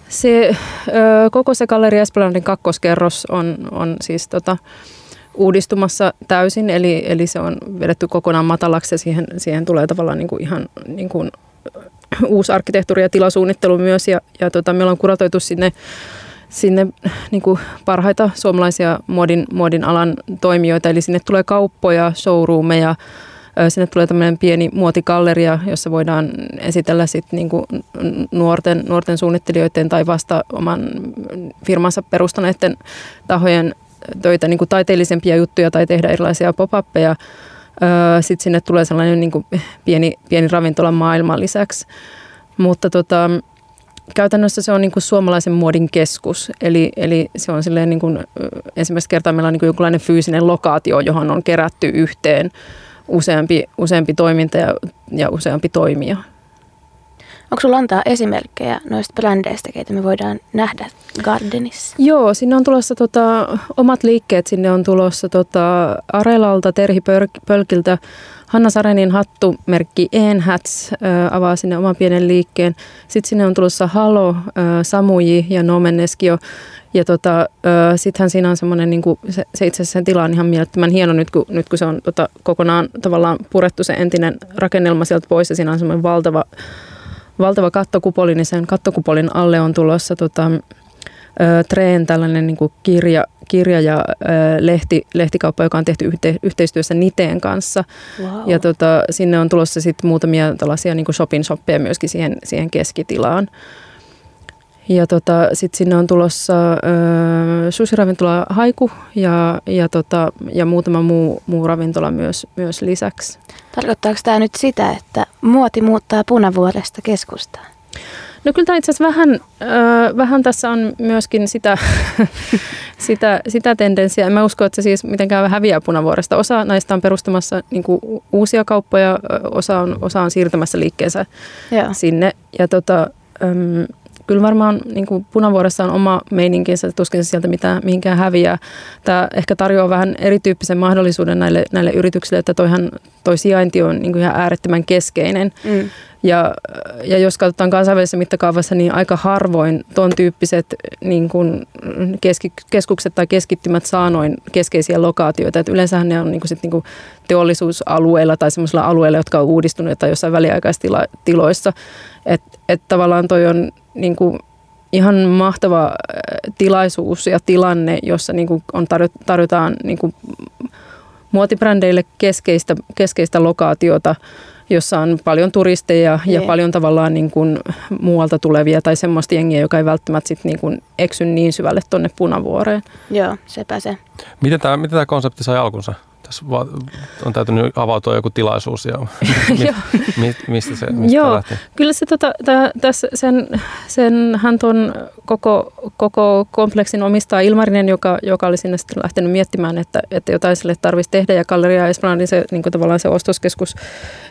se, ö, koko se Galleria Esplanadin kakkoskerros on, on siis tota, uudistumassa täysin, eli, eli se on vedetty kokonaan matalaksi ja siihen, siihen tulee tavallaan niinku ihan niinku, uusi arkkitehtuuri ja tilasuunnittelu myös. Ja, ja tota, me ollaan kuratoitu sinne, sinne niinku parhaita suomalaisia muodin, muodin alan toimijoita, eli sinne tulee kauppoja, showroomeja. Sinne tulee tämmöinen pieni muotigalleria, jossa voidaan esitellä sitten niinku nuorten, nuorten suunnittelijoiden tai vasta oman firmansa perustaneiden tahojen töitä, niinku taiteellisempia juttuja tai tehdä erilaisia pop-uppeja. Sitten sinne tulee sellainen niinku pieni, pieni ravintola maailman lisäksi. Mutta tota, käytännössä se on niinku suomalaisen muodin keskus. Eli, eli se on silleen niinku, ensimmäistä kertaa meillä on niinku jonkinlainen fyysinen lokaatio, johon on kerätty yhteen Useampi, useampi toiminta ja, ja useampi toimija. Onko sulla antaa esimerkkejä noista brändeistä, keitä me voidaan nähdä Gardenissa? Joo, sinne on tulossa tota, omat liikkeet. Sinne on tulossa tota, Arelalta, Terhi Pölkiltä, Hanna-Sarenin hattumerkki Enhats äh, avaa sinne oman pienen liikkeen. Sitten sinne on tulossa Halo, äh, Samuji ja Nomeneskio. Ja tota, äh, sittenhän siinä on semmoinen, niinku, se, se itse asiassa sen tila on ihan mielettömän hieno nyt, kun, nyt kun se on tota, kokonaan tavallaan purettu se entinen rakennelma sieltä pois. Ja siinä on semmoinen valtava, valtava kattokupoli, niin sen kattokupolin alle on tulossa tota, Treen tällainen niin kuin kirja, kirja ja lehti, lehtikauppa, joka on tehty yhte, yhteistyössä Niiteen kanssa. Wow. Ja tota, sinne on tulossa sitten muutamia tällaisia niin kuin shopin shoppeja myöskin siihen, siihen keskitilaan. Ja tota, sitten sinne on tulossa äh, sushi-ravintola Haiku ja, ja, tota, ja muutama muu, muu ravintola myös, myös lisäksi. Tarkoittaako tämä nyt sitä, että muoti muuttaa Punavuoresta keskustaan? No kyllä tämä itse asiassa vähän, äh, vähän tässä on myöskin sitä, sitä, sitä tendenssiä. En mä usko, että se siis mitenkään häviää Punavuoresta. Osa näistä on perustamassa niin kuin uusia kauppoja, osa on, osa on siirtämässä liikkeensä yeah. sinne. Ja tota, äm, kyllä varmaan niin kuin Punavuoressa on oma meininkinsä, tuskin se sieltä mitään, mihinkään häviää. Tämä ehkä tarjoaa vähän erityyppisen mahdollisuuden näille, näille yrityksille, että toihan, toi sijainti on niin kuin ihan äärettömän keskeinen. Mm. Ja, ja jos katsotaan kansainvälisessä mittakaavassa, niin aika harvoin ton tyyppiset niin kuin keski, keskukset tai keskittymät saa noin keskeisiä lokaatioita. Et yleensähän ne on niin kuin sit, niin kuin teollisuusalueilla tai semmoisilla alueilla, jotka on uudistuneet tai jossain väliaikaistiloissa. Et, et tavallaan toi on niin kuin ihan mahtava tilaisuus ja tilanne, jossa niin kuin on tarjo- tarjotaan niin kuin muotibrändeille keskeistä, keskeistä lokaatiota, jossa on paljon turisteja ja Jee. paljon tavallaan niin kuin muualta tulevia tai semmoista jengiä, joka ei välttämättä sit niin kuin eksy niin syvälle tuonne Punavuoreen. Joo, sepä se. Miten tämä, miten tämä konsepti sai alkunsa? Tässä on täytynyt avautua joku tilaisuus ja mi, mistä se mistä Joo, lähti? Kyllä se, tota, tä, tässä, sen, senhän tuon koko, koko kompleksin omistaa Ilmarinen, joka, joka oli sinne sitten lähtenyt miettimään, että, että jotain sille tarvitsisi tehdä. Ja Galleria Esplanadin se, niin kuin tavallaan se ostoskeskus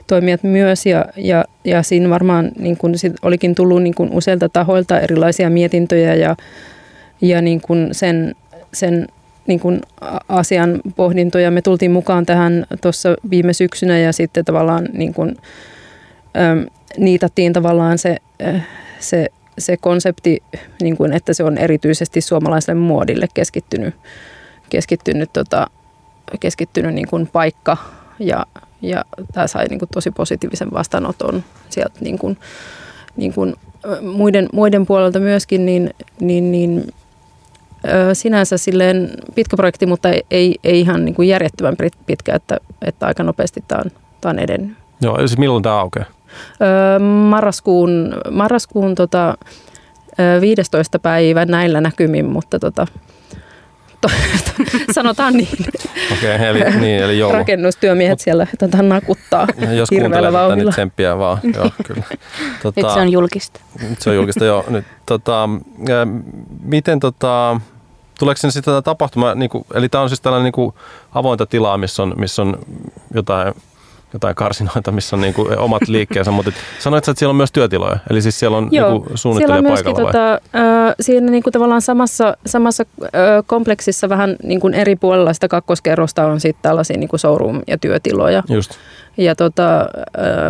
toimijat myös ja, ja, ja siinä varmaan niin kuin sit olikin tullut niin kuin useilta tahoilta erilaisia mietintöjä ja, ja niin kuin sen... sen niin kuin asian pohdintoja. Me tultiin mukaan tähän tuossa viime syksynä ja sitten tavallaan niin kuin, äm, niitattiin tavallaan se, äh, se, se konsepti, niin kuin, että se on erityisesti suomalaiselle muodille keskittynyt, keskittynyt, tota, keskittynyt niin kuin paikka ja, ja tämä sai niin kuin tosi positiivisen vastaanoton sieltä niin kuin, niin kuin, muiden, muiden puolelta myöskin, niin, niin, niin sinänsä silleen pitkä projekti, mutta ei, ei ihan niin kuin järjettömän pitkä, että, että aika nopeasti tämä on, tämä on edennyt. Joo, siis milloin tämä aukeaa? Marraskuun, marraskuun tota, viidestoista päivä näillä näkymin, mutta tota, to, to, sanotaan niin. Okei, okay, eli, niin, eli joulu. Rakennustyömiehet siellä tota, nakuttaa hirveällä vauhdilla. Jos kuuntelee tätä, niin tsemppiä vaan. Joo, kyllä. Tota, nyt se on julkista. Nyt se on julkista, joo. Nyt, tota, miten tota... Tuleeko sinne sitten tapahtuma, niin kuin, eli tämä on siis tällainen niin kuin avointa tilaa, missä on, missä on jotain, jotain karsinoita, missä on niin kuin omat liikkeensä, mutta sanoit sä, että siellä on myös työtiloja, eli siis siellä on niin kuin suunnittelija paikalla vai? Tota, äh, siinä niin kuin tavallaan samassa, samassa äh, kompleksissa vähän niin kuin eri puolella sitä kakkoskerrosta on sitten tällaisia niin kuin showroom- ja työtiloja. Just. Ja tota, äh,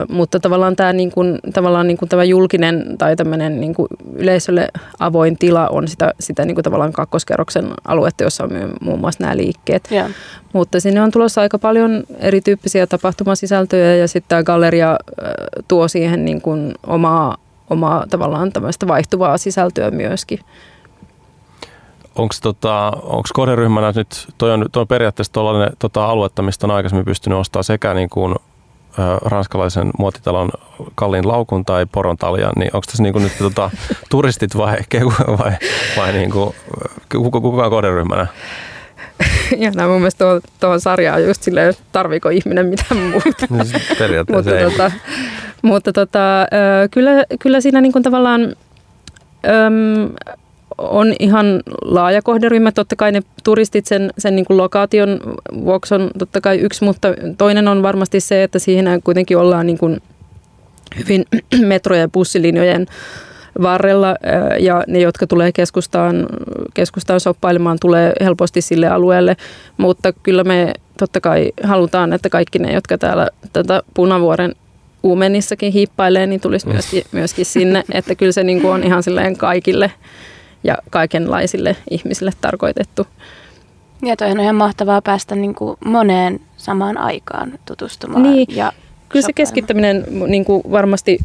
mutta tavallaan tämä niin kuin, tavallaan niin kuin tämä julkinen tai tämmöinen niin kuin yleisölle avoin tila on sitä, sitä niin kuin tavallaan kakkoskerroksen aluetta, jossa on muun muassa nämä liikkeet. Yeah. Mutta sinne on tulossa aika paljon erityyppisiä tapahtumasisältöjä ja sitten tämä galleria äh, tuo siihen niin kuin omaa, omaa tavallaan tämmöistä vaihtuvaa sisältöä myöskin. Onko tota, kohderyhmänä nyt, toi on, toi on periaatteessa tuollainen tota, aluetta, mistä on aikaisemmin pystynyt ostamaan sekä niin kuin, ö, ranskalaisen muotitalon kalliin laukun tai poron taljan, niin onko tässä niin kuin, nyt tota, turistit vai, vai, vai niin kuin, kuka, kuka on kohderyhmänä? Ja nämä mun mielestä tuohon, tuohon sarjaan just silleen, tarviiko ihminen mitään muuta. Periaatteessa mutta, tota, mutta tota, ö, kyllä, kyllä siinä niin kuin tavallaan... Öm, on ihan laaja kohderyhmä. Totta kai ne turistit sen, sen niin kuin lokaation vuoksi on totta kai yksi, mutta toinen on varmasti se, että siihen kuitenkin ollaan niin kuin hyvin metroja ja bussilinjojen varrella ja ne, jotka tulee keskustaan, keskustaan shoppailemaan, tulee helposti sille alueelle, mutta kyllä me totta kai halutaan, että kaikki ne, jotka täällä tätä Punavuoren Uumenissakin hiippailee, niin tulisi myöskin, myöskin sinne, että kyllä se niin kuin on ihan silleen kaikille ja kaikenlaisille ihmisille tarkoitettu. Ja toihan on ihan mahtavaa päästä niin kuin moneen samaan aikaan tutustumaan. Niin, ja kyllä se keskittäminen niin kuin varmasti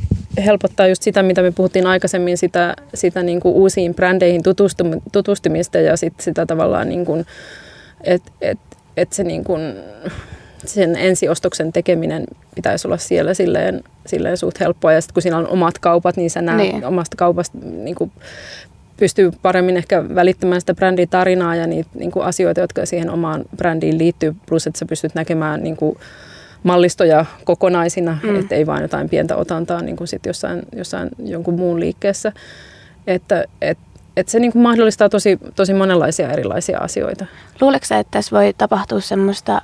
helpottaa just sitä, mitä me puhuttiin aikaisemmin, sitä, sitä niin kuin uusiin brändeihin tutustumista ja sit sitä tavallaan, niin kuin, et, et, et se niin kuin, sen ensiostoksen tekeminen pitäisi olla siellä silleen, silleen suht helppoa. Ja sitten kun siinä on omat kaupat, niin sä näet niin. omasta kaupasta... Niin kuin, pystyy paremmin ehkä välittämään sitä bränditarinaa ja niitä niin kuin asioita, jotka siihen omaan brändiin liittyy. Plus, että sä pystyt näkemään niin kuin mallistoja kokonaisina, mm. ettei vain jotain pientä otantaa niin kuin sit jossain, jossain jonkun muun liikkeessä. Että et, et se niin kuin mahdollistaa tosi, tosi monenlaisia erilaisia asioita. Luuletko sä, että tässä voi tapahtua semmoista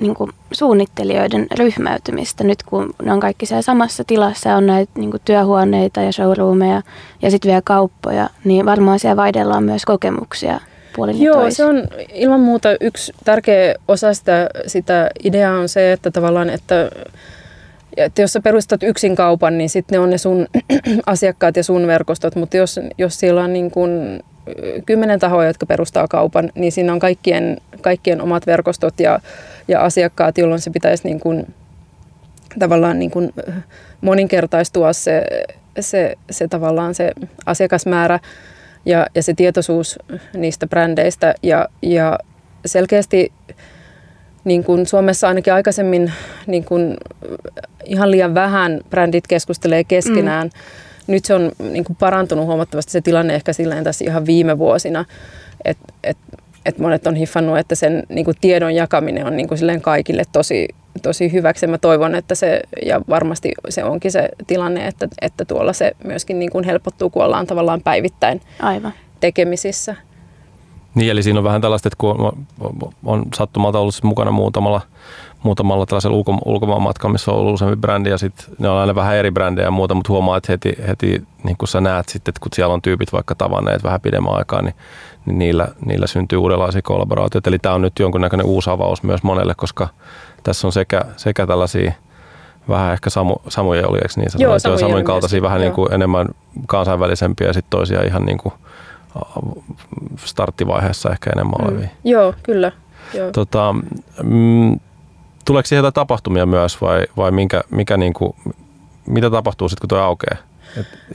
niin kuin suunnittelijoiden ryhmäytymistä nyt, kun ne on kaikki siellä samassa tilassa, on näitä niin kuin työhuoneita ja showroomeja ja sitten vielä kauppoja, niin varmaan siellä vaihdellaan myös kokemuksia puolin ja toisin. Joo, se on ilman muuta yksi tärkeä osa sitä, sitä ideaa on se, että tavallaan, että, että jos sä perustat yksin kaupan, niin sitten ne on ne sun asiakkaat ja sun verkostot, mutta jos, jos siellä on niin kuin kymmenen tahoa, jotka perustaa kaupan, niin siinä on kaikkien, kaikkien omat verkostot ja, ja asiakkaat, jolloin se pitäisi niin kuin, tavallaan niin kuin moninkertaistua se, se, se, tavallaan se asiakasmäärä ja, ja se tietoisuus niistä brändeistä. Ja, ja selkeästi niin kuin Suomessa ainakin aikaisemmin niin kuin ihan liian vähän brändit keskustelee keskenään. Mm. Nyt se on niin kuin parantunut huomattavasti se tilanne ehkä silleen tässä ihan viime vuosina, että et, et monet on hiffannut, että sen niin kuin tiedon jakaminen on niin kuin silleen kaikille tosi, tosi hyväksi. Mä toivon, että se, ja varmasti se onkin se tilanne, että, että tuolla se myöskin niin kuin helpottuu, kun ollaan tavallaan päivittäin Aivan. tekemisissä. Niin, eli siinä on vähän tällaista, että kun on sattumalta ollut mukana muutamalla, muutamalla tällaisella ulko, ulkomaan matkalla, missä on ollut useampi brändi ja sitten ne on aina vähän eri brändejä ja muuta, mutta huomaa, että heti, heti niin kun sä näet sitten, että kun siellä on tyypit vaikka tavanneet vähän pidemmän aikaa, niin, niin niillä, niillä syntyy uudenlaisia kollaboraatioita. Eli tämä on nyt jonkunnäköinen uusi avaus myös monelle, koska tässä on sekä, sekä tällaisia vähän ehkä Samu, Samuja oli, eikö niin? Sä Joo, Samuja Samujen kaltaisia vähän niin kuin enemmän kansainvälisempiä ja sitten toisia ihan niin kuin starttivaiheessa ehkä enemmän mm. olevia. Joo, kyllä. Joo. Tota, mm, tuleeko siihen jotain tapahtumia myös vai, vai minkä, mikä niinku, mitä tapahtuu sitten, kun tuo aukeaa?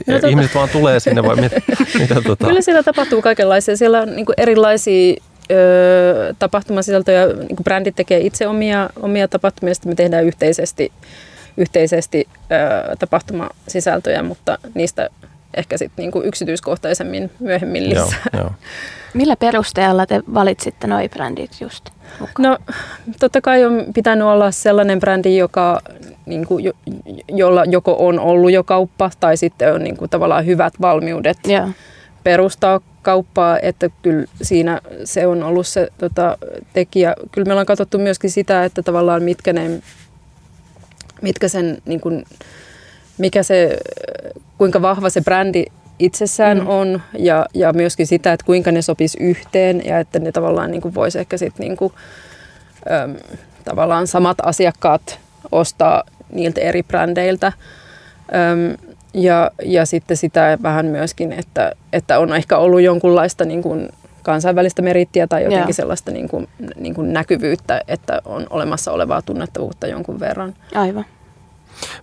No, ihmiset tota... vaan tulee sinne vai mit, mitä? Tota? Kyllä siellä tapahtuu kaikenlaisia. Siellä on niinku erilaisia ö, tapahtumasisältöjä. Niinku brändit tekee itse omia, omia tapahtumia, sitten me tehdään yhteisesti, yhteisesti ö, tapahtumasisältöjä, mutta niistä... Ehkä sitten niinku yksityiskohtaisemmin myöhemmin lisää. Joo, joo. Millä perusteella te valitsitte nuo brändit just mukaan? No totta kai on pitänyt olla sellainen brändi, joka, niinku, jo, jolla joko on ollut jo kauppa tai sitten on niinku, tavallaan hyvät valmiudet yeah. perustaa kauppaa, että kyllä siinä se on ollut se tota, tekijä. Kyllä me ollaan katsottu myöskin sitä, että tavallaan mitkä ne, mitkä sen, niin kuin, mikä se, kuinka vahva se brändi itsessään mm. on ja, ja myöskin sitä, että kuinka ne sopisi yhteen ja että ne tavallaan niin kuin voisi ehkä sitten niin kuin, äm, tavallaan samat asiakkaat ostaa niiltä eri brändeiltä. Äm, Ja, ja sitten sitä vähän myöskin, että, että on ehkä ollut jonkunlaista niin kuin kansainvälistä merittiä tai jotenkin Joo. sellaista niin kuin, niin kuin näkyvyyttä, että on olemassa olevaa tunnettavuutta jonkun verran. Aivan.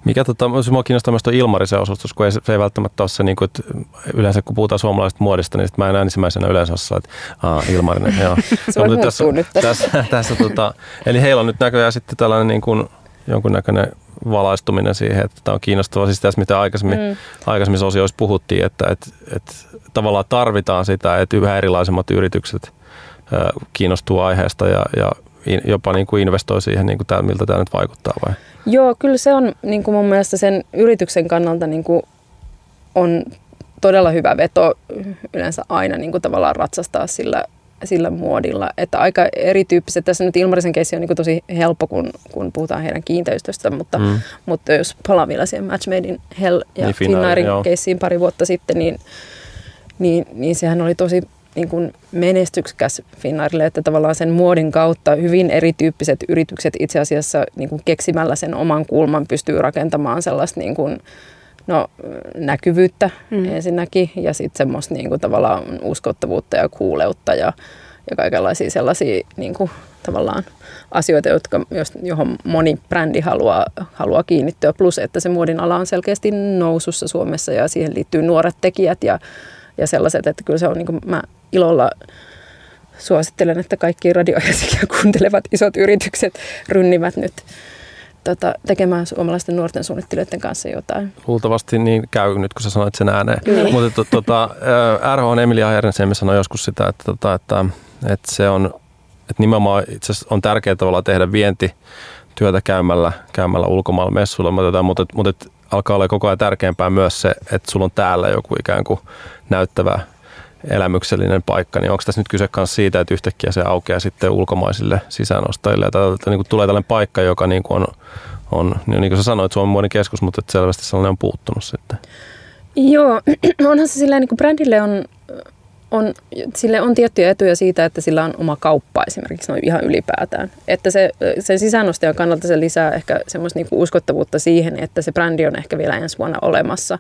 Mikä tota, minua kiinnostaa myös tuo Ilmarisen osuus, kun ei, se ei välttämättä ole se, niin kuin, että yleensä kun puhutaan suomalaisesta muodista, niin sit mä en ensimmäisenä yleensä osaa, että aa, Ilmarinen, joo. Se on no, tässä, nyt tässä. tässä, tässä tota, eli heillä on nyt näköjään sitten tällainen niin kuin, jonkunnäköinen valaistuminen siihen, että tämä on kiinnostavaa. Siis tässä, mitä aikaisemmin, mm. aikaisemmin osioissa puhuttiin, että, että, että tavallaan tarvitaan sitä, että yhä erilaisemmat yritykset kiinnostuu aiheesta ja, ja jopa niin kuin investoi siihen, niin kuin tämä, miltä tämä nyt vaikuttaa vai? Joo, kyllä se on niin kuin mun mielestä sen yrityksen kannalta niin kuin on todella hyvä veto yleensä aina niin kuin tavallaan ratsastaa sillä sillä muodilla, että aika erityyppiset. Tässä nyt Ilmarisen keissi on niin kuin tosi helppo, kun, kun puhutaan heidän kiinteistöstä, mutta, mm. mutta jos palaan vielä siihen Match Made in HEL ja niin Finnairin keissiin pari vuotta sitten, niin, niin, niin sehän oli tosi niin kuin menestyksikäs Finnairille, että tavallaan sen muodin kautta hyvin erityyppiset yritykset itse asiassa niin kuin keksimällä sen oman kulman pystyy rakentamaan sellaista niin kuin No näkyvyyttä mm. ensinnäkin ja sitten semmoista niinku tavallaan uskottavuutta ja kuuleutta ja, ja kaikenlaisia sellaisia niinku tavallaan asioita, jotka, johon moni brändi haluaa, haluaa kiinnittyä. Plus, että se muodin ala on selkeästi nousussa Suomessa ja siihen liittyy nuoret tekijät ja, ja sellaiset, että kyllä se on niinku mä ilolla suosittelen, että kaikki Radio Helsinkiä kuuntelevat isot yritykset rynnivät nyt Tota, tekemään suomalaisten nuorten suunnittelijoiden kanssa jotain. Luultavasti niin käy nyt, kun sä sanoit sen ääneen. Niin. Mutta tuota, R H:n Emilia Herrenseemi sanoi joskus sitä, että, että, että, että se on, että nimenomaan itse asiassa on tärkeää tavallaan tehdä vientityötä käymällä, käymällä ulkomailla messuilla, mutta, mutta, mutta alkaa olla koko ajan tärkeämpää myös se, että sulla on täällä joku ikään kuin näyttävä elämyksellinen paikka, niin onko tässä nyt kyse myös siitä, että yhtäkkiä se aukeaa sitten ulkomaisille sisäänostajille? Täältä niin tulee tällainen paikka, joka niin on, on, niin kuin sä sanoit, Suomen muodin keskus, mutta selvästi sellainen on puuttunut sitten. Joo, onhan se silleen, niin kuin brändille on, on, sille on tiettyjä etuja siitä, että sillä on oma kauppa esimerkiksi noin ihan ylipäätään. Että se, sen sisäänostajan kannalta se lisää ehkä semmoista niin kuin uskottavuutta siihen, että se brändi on ehkä vielä ensi vuonna olemassa.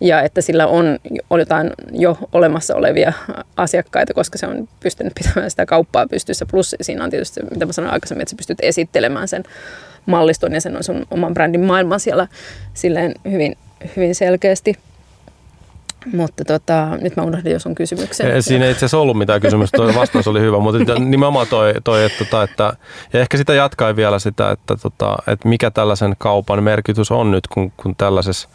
Ja että sillä on jotain jo olemassa olevia asiakkaita, koska se on pystynyt pitämään sitä kauppaa pystyssä. Plus siinä on tietysti, mitä mä sanoin aikaisemmin, että sä pystyt esittelemään sen malliston ja sen on sun oman brändin maailman siellä silleen hyvin, hyvin selkeästi. Mutta tota, nyt mä unohdin jo sun kysymyksen. Siinä ei itse asiassa ollut mitään kysymystä, tuo vastaus oli hyvä, mutta nimenomaan toi, toi että, että, ja ehkä sitä jatkaa vielä sitä, että, että mikä tällaisen kaupan merkitys on nyt, kun, kun tällaisessa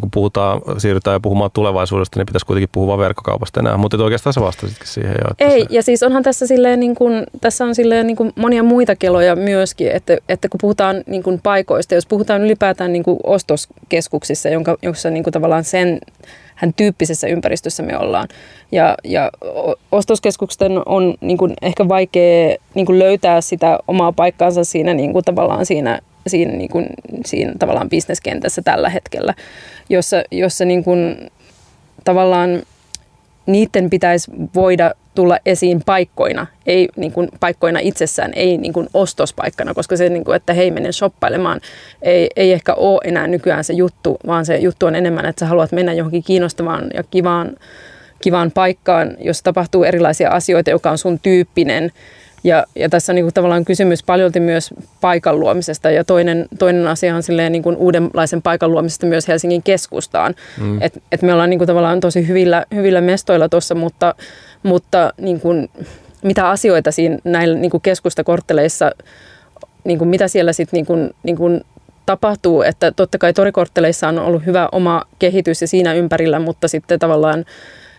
kun puhutaan, siirrytään ja puhumaan tulevaisuudesta, niin pitäisi kuitenkin puhua verkkokaupasta enää. Mutta oikeastaan sä vastasitkin siihen jo. Ei, se... ja siis onhan tässä, silleen niin kuin, tässä on silleen niin kuin monia muita keloja myöskin, että, että kun puhutaan niin kuin paikoista, jos puhutaan ylipäätään niin kuin ostoskeskuksissa, jonka, jossa niin kuin tavallaan sen hän tyyppisessä ympäristössä me ollaan. Ja, ja ostoskeskusten on niin kuin ehkä vaikea niin kuin löytää sitä omaa paikkaansa siinä niin kuin tavallaan siinä, siinä, niin kuin, siinä tavallaan bisneskentässä tällä hetkellä, jossa, jossa niin kuin, tavallaan niiden pitäisi voida tulla esiin paikkoina, ei niin kuin, paikkoina itsessään, ei niin kuin, ostospaikkana, koska se, niin kuin, että hei, menen shoppailemaan, ei, ei ehkä ole enää nykyään se juttu, vaan se juttu on enemmän, että sä haluat mennä johonkin kiinnostavaan ja kivaan, kivaan paikkaan, jossa tapahtuu erilaisia asioita, joka on sun tyyppinen. Ja, ja tässä on niin kuin tavallaan kysymys paljolti myös paikan luomisesta ja toinen, toinen asia on silleen niin kuin uudenlaisen paikan luomisesta myös Helsingin keskustaan. Mm. Et, et me ollaan niin kuin tavallaan tosi hyvillä, hyvillä mestoilla tuossa, mutta, mutta niin kuin, mitä asioita siinä näillä niin kuin keskustakortteleissa, niin kuin mitä siellä sitten niin kuin, niin kuin tapahtuu, että totta kai torikortteleissa on ollut hyvä oma kehitys ja siinä ympärillä, mutta sitten tavallaan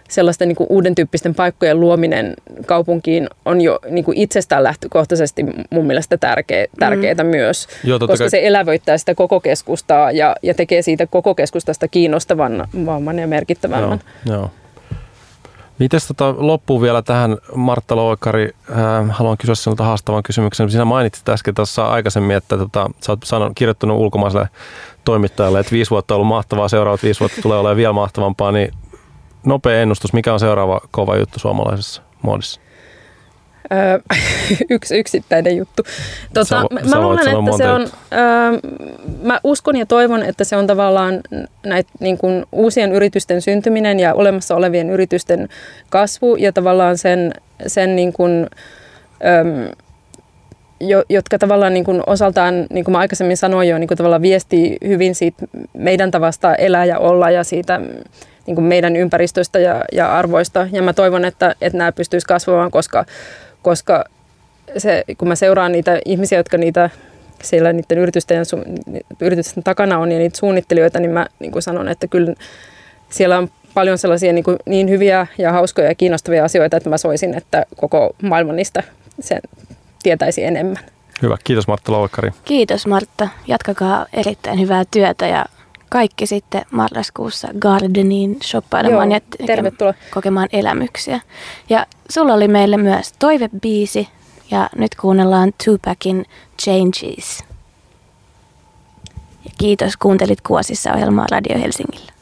sellaisten niin kuin uuden tyyppisten paikkojen luominen kaupunkiin on jo niin kuin itsestään lähtökohtaisesti mun mielestä tärkeä, tärkeää mm. myös, Joo, koska kai. se elävöittää sitä koko keskustaa ja, ja tekee siitä koko keskustasta kiinnostavan, vamman ja merkittävämmän. Joo, joo. Mites tota loppuun vielä tähän, Martta Louekari, äh, haluan kysyä sinulta haastavan kysymyksen. Sinä mainitsit äsken tässä aikaisemmin, että tota, sä oot sanon, kirjoittanut ulkomaiselle toimittajalle, että viisi vuotta on ollut mahtavaa, seuraavat viisi vuotta tulee olemaan vielä mahtavampaa, niin nopea ennustus, mikä on seuraava kova juttu suomalaisessa muodissa? Yksi yksittäinen juttu. Tota, mä, mä luulen, että se on, öö, mä uskon ja toivon, että se on tavallaan näitä niin kuin uusien yritysten syntyminen ja olemassa olevien yritysten kasvu ja tavallaan sen, sen niin kuin, öö, jotka tavallaan niin kuin osaltaan, niin kuin mä aikaisemmin sanoin jo, niin kuin tavallaan viestii hyvin siitä meidän tavasta elää ja olla ja siitä niin kuin meidän ympäristöstä ja, ja arvoista. Ja mä toivon, että, että nämä pystyisivät kasvamaan, koska, koska se, kun mä seuraan niitä ihmisiä, jotka niitä siellä niiden yritysten, yritysten takana on ja niitä suunnittelijoita, niin mä niin kuin sanon, että kyllä siellä on paljon sellaisia niin, kuin niin hyviä ja hauskoja ja kiinnostavia asioita, että mä soisin, että koko maailman niistä sen tietäisi enemmän. Hyvä. Kiitos Martta Louekari. Kiitos Martta. Jatkakaa erittäin hyvää työtä ja kaikki sitten marraskuussa Gardeniin shoppailemaan Joo, ja tervetuloa. Kokemaan elämyksiä. Ja sulla oli meille myös toivebiisi ja nyt kuunnellaan Tupacin Changes. Ja kiitos kuuntelit Kuosissa ohjelmaa Radio Helsingillä.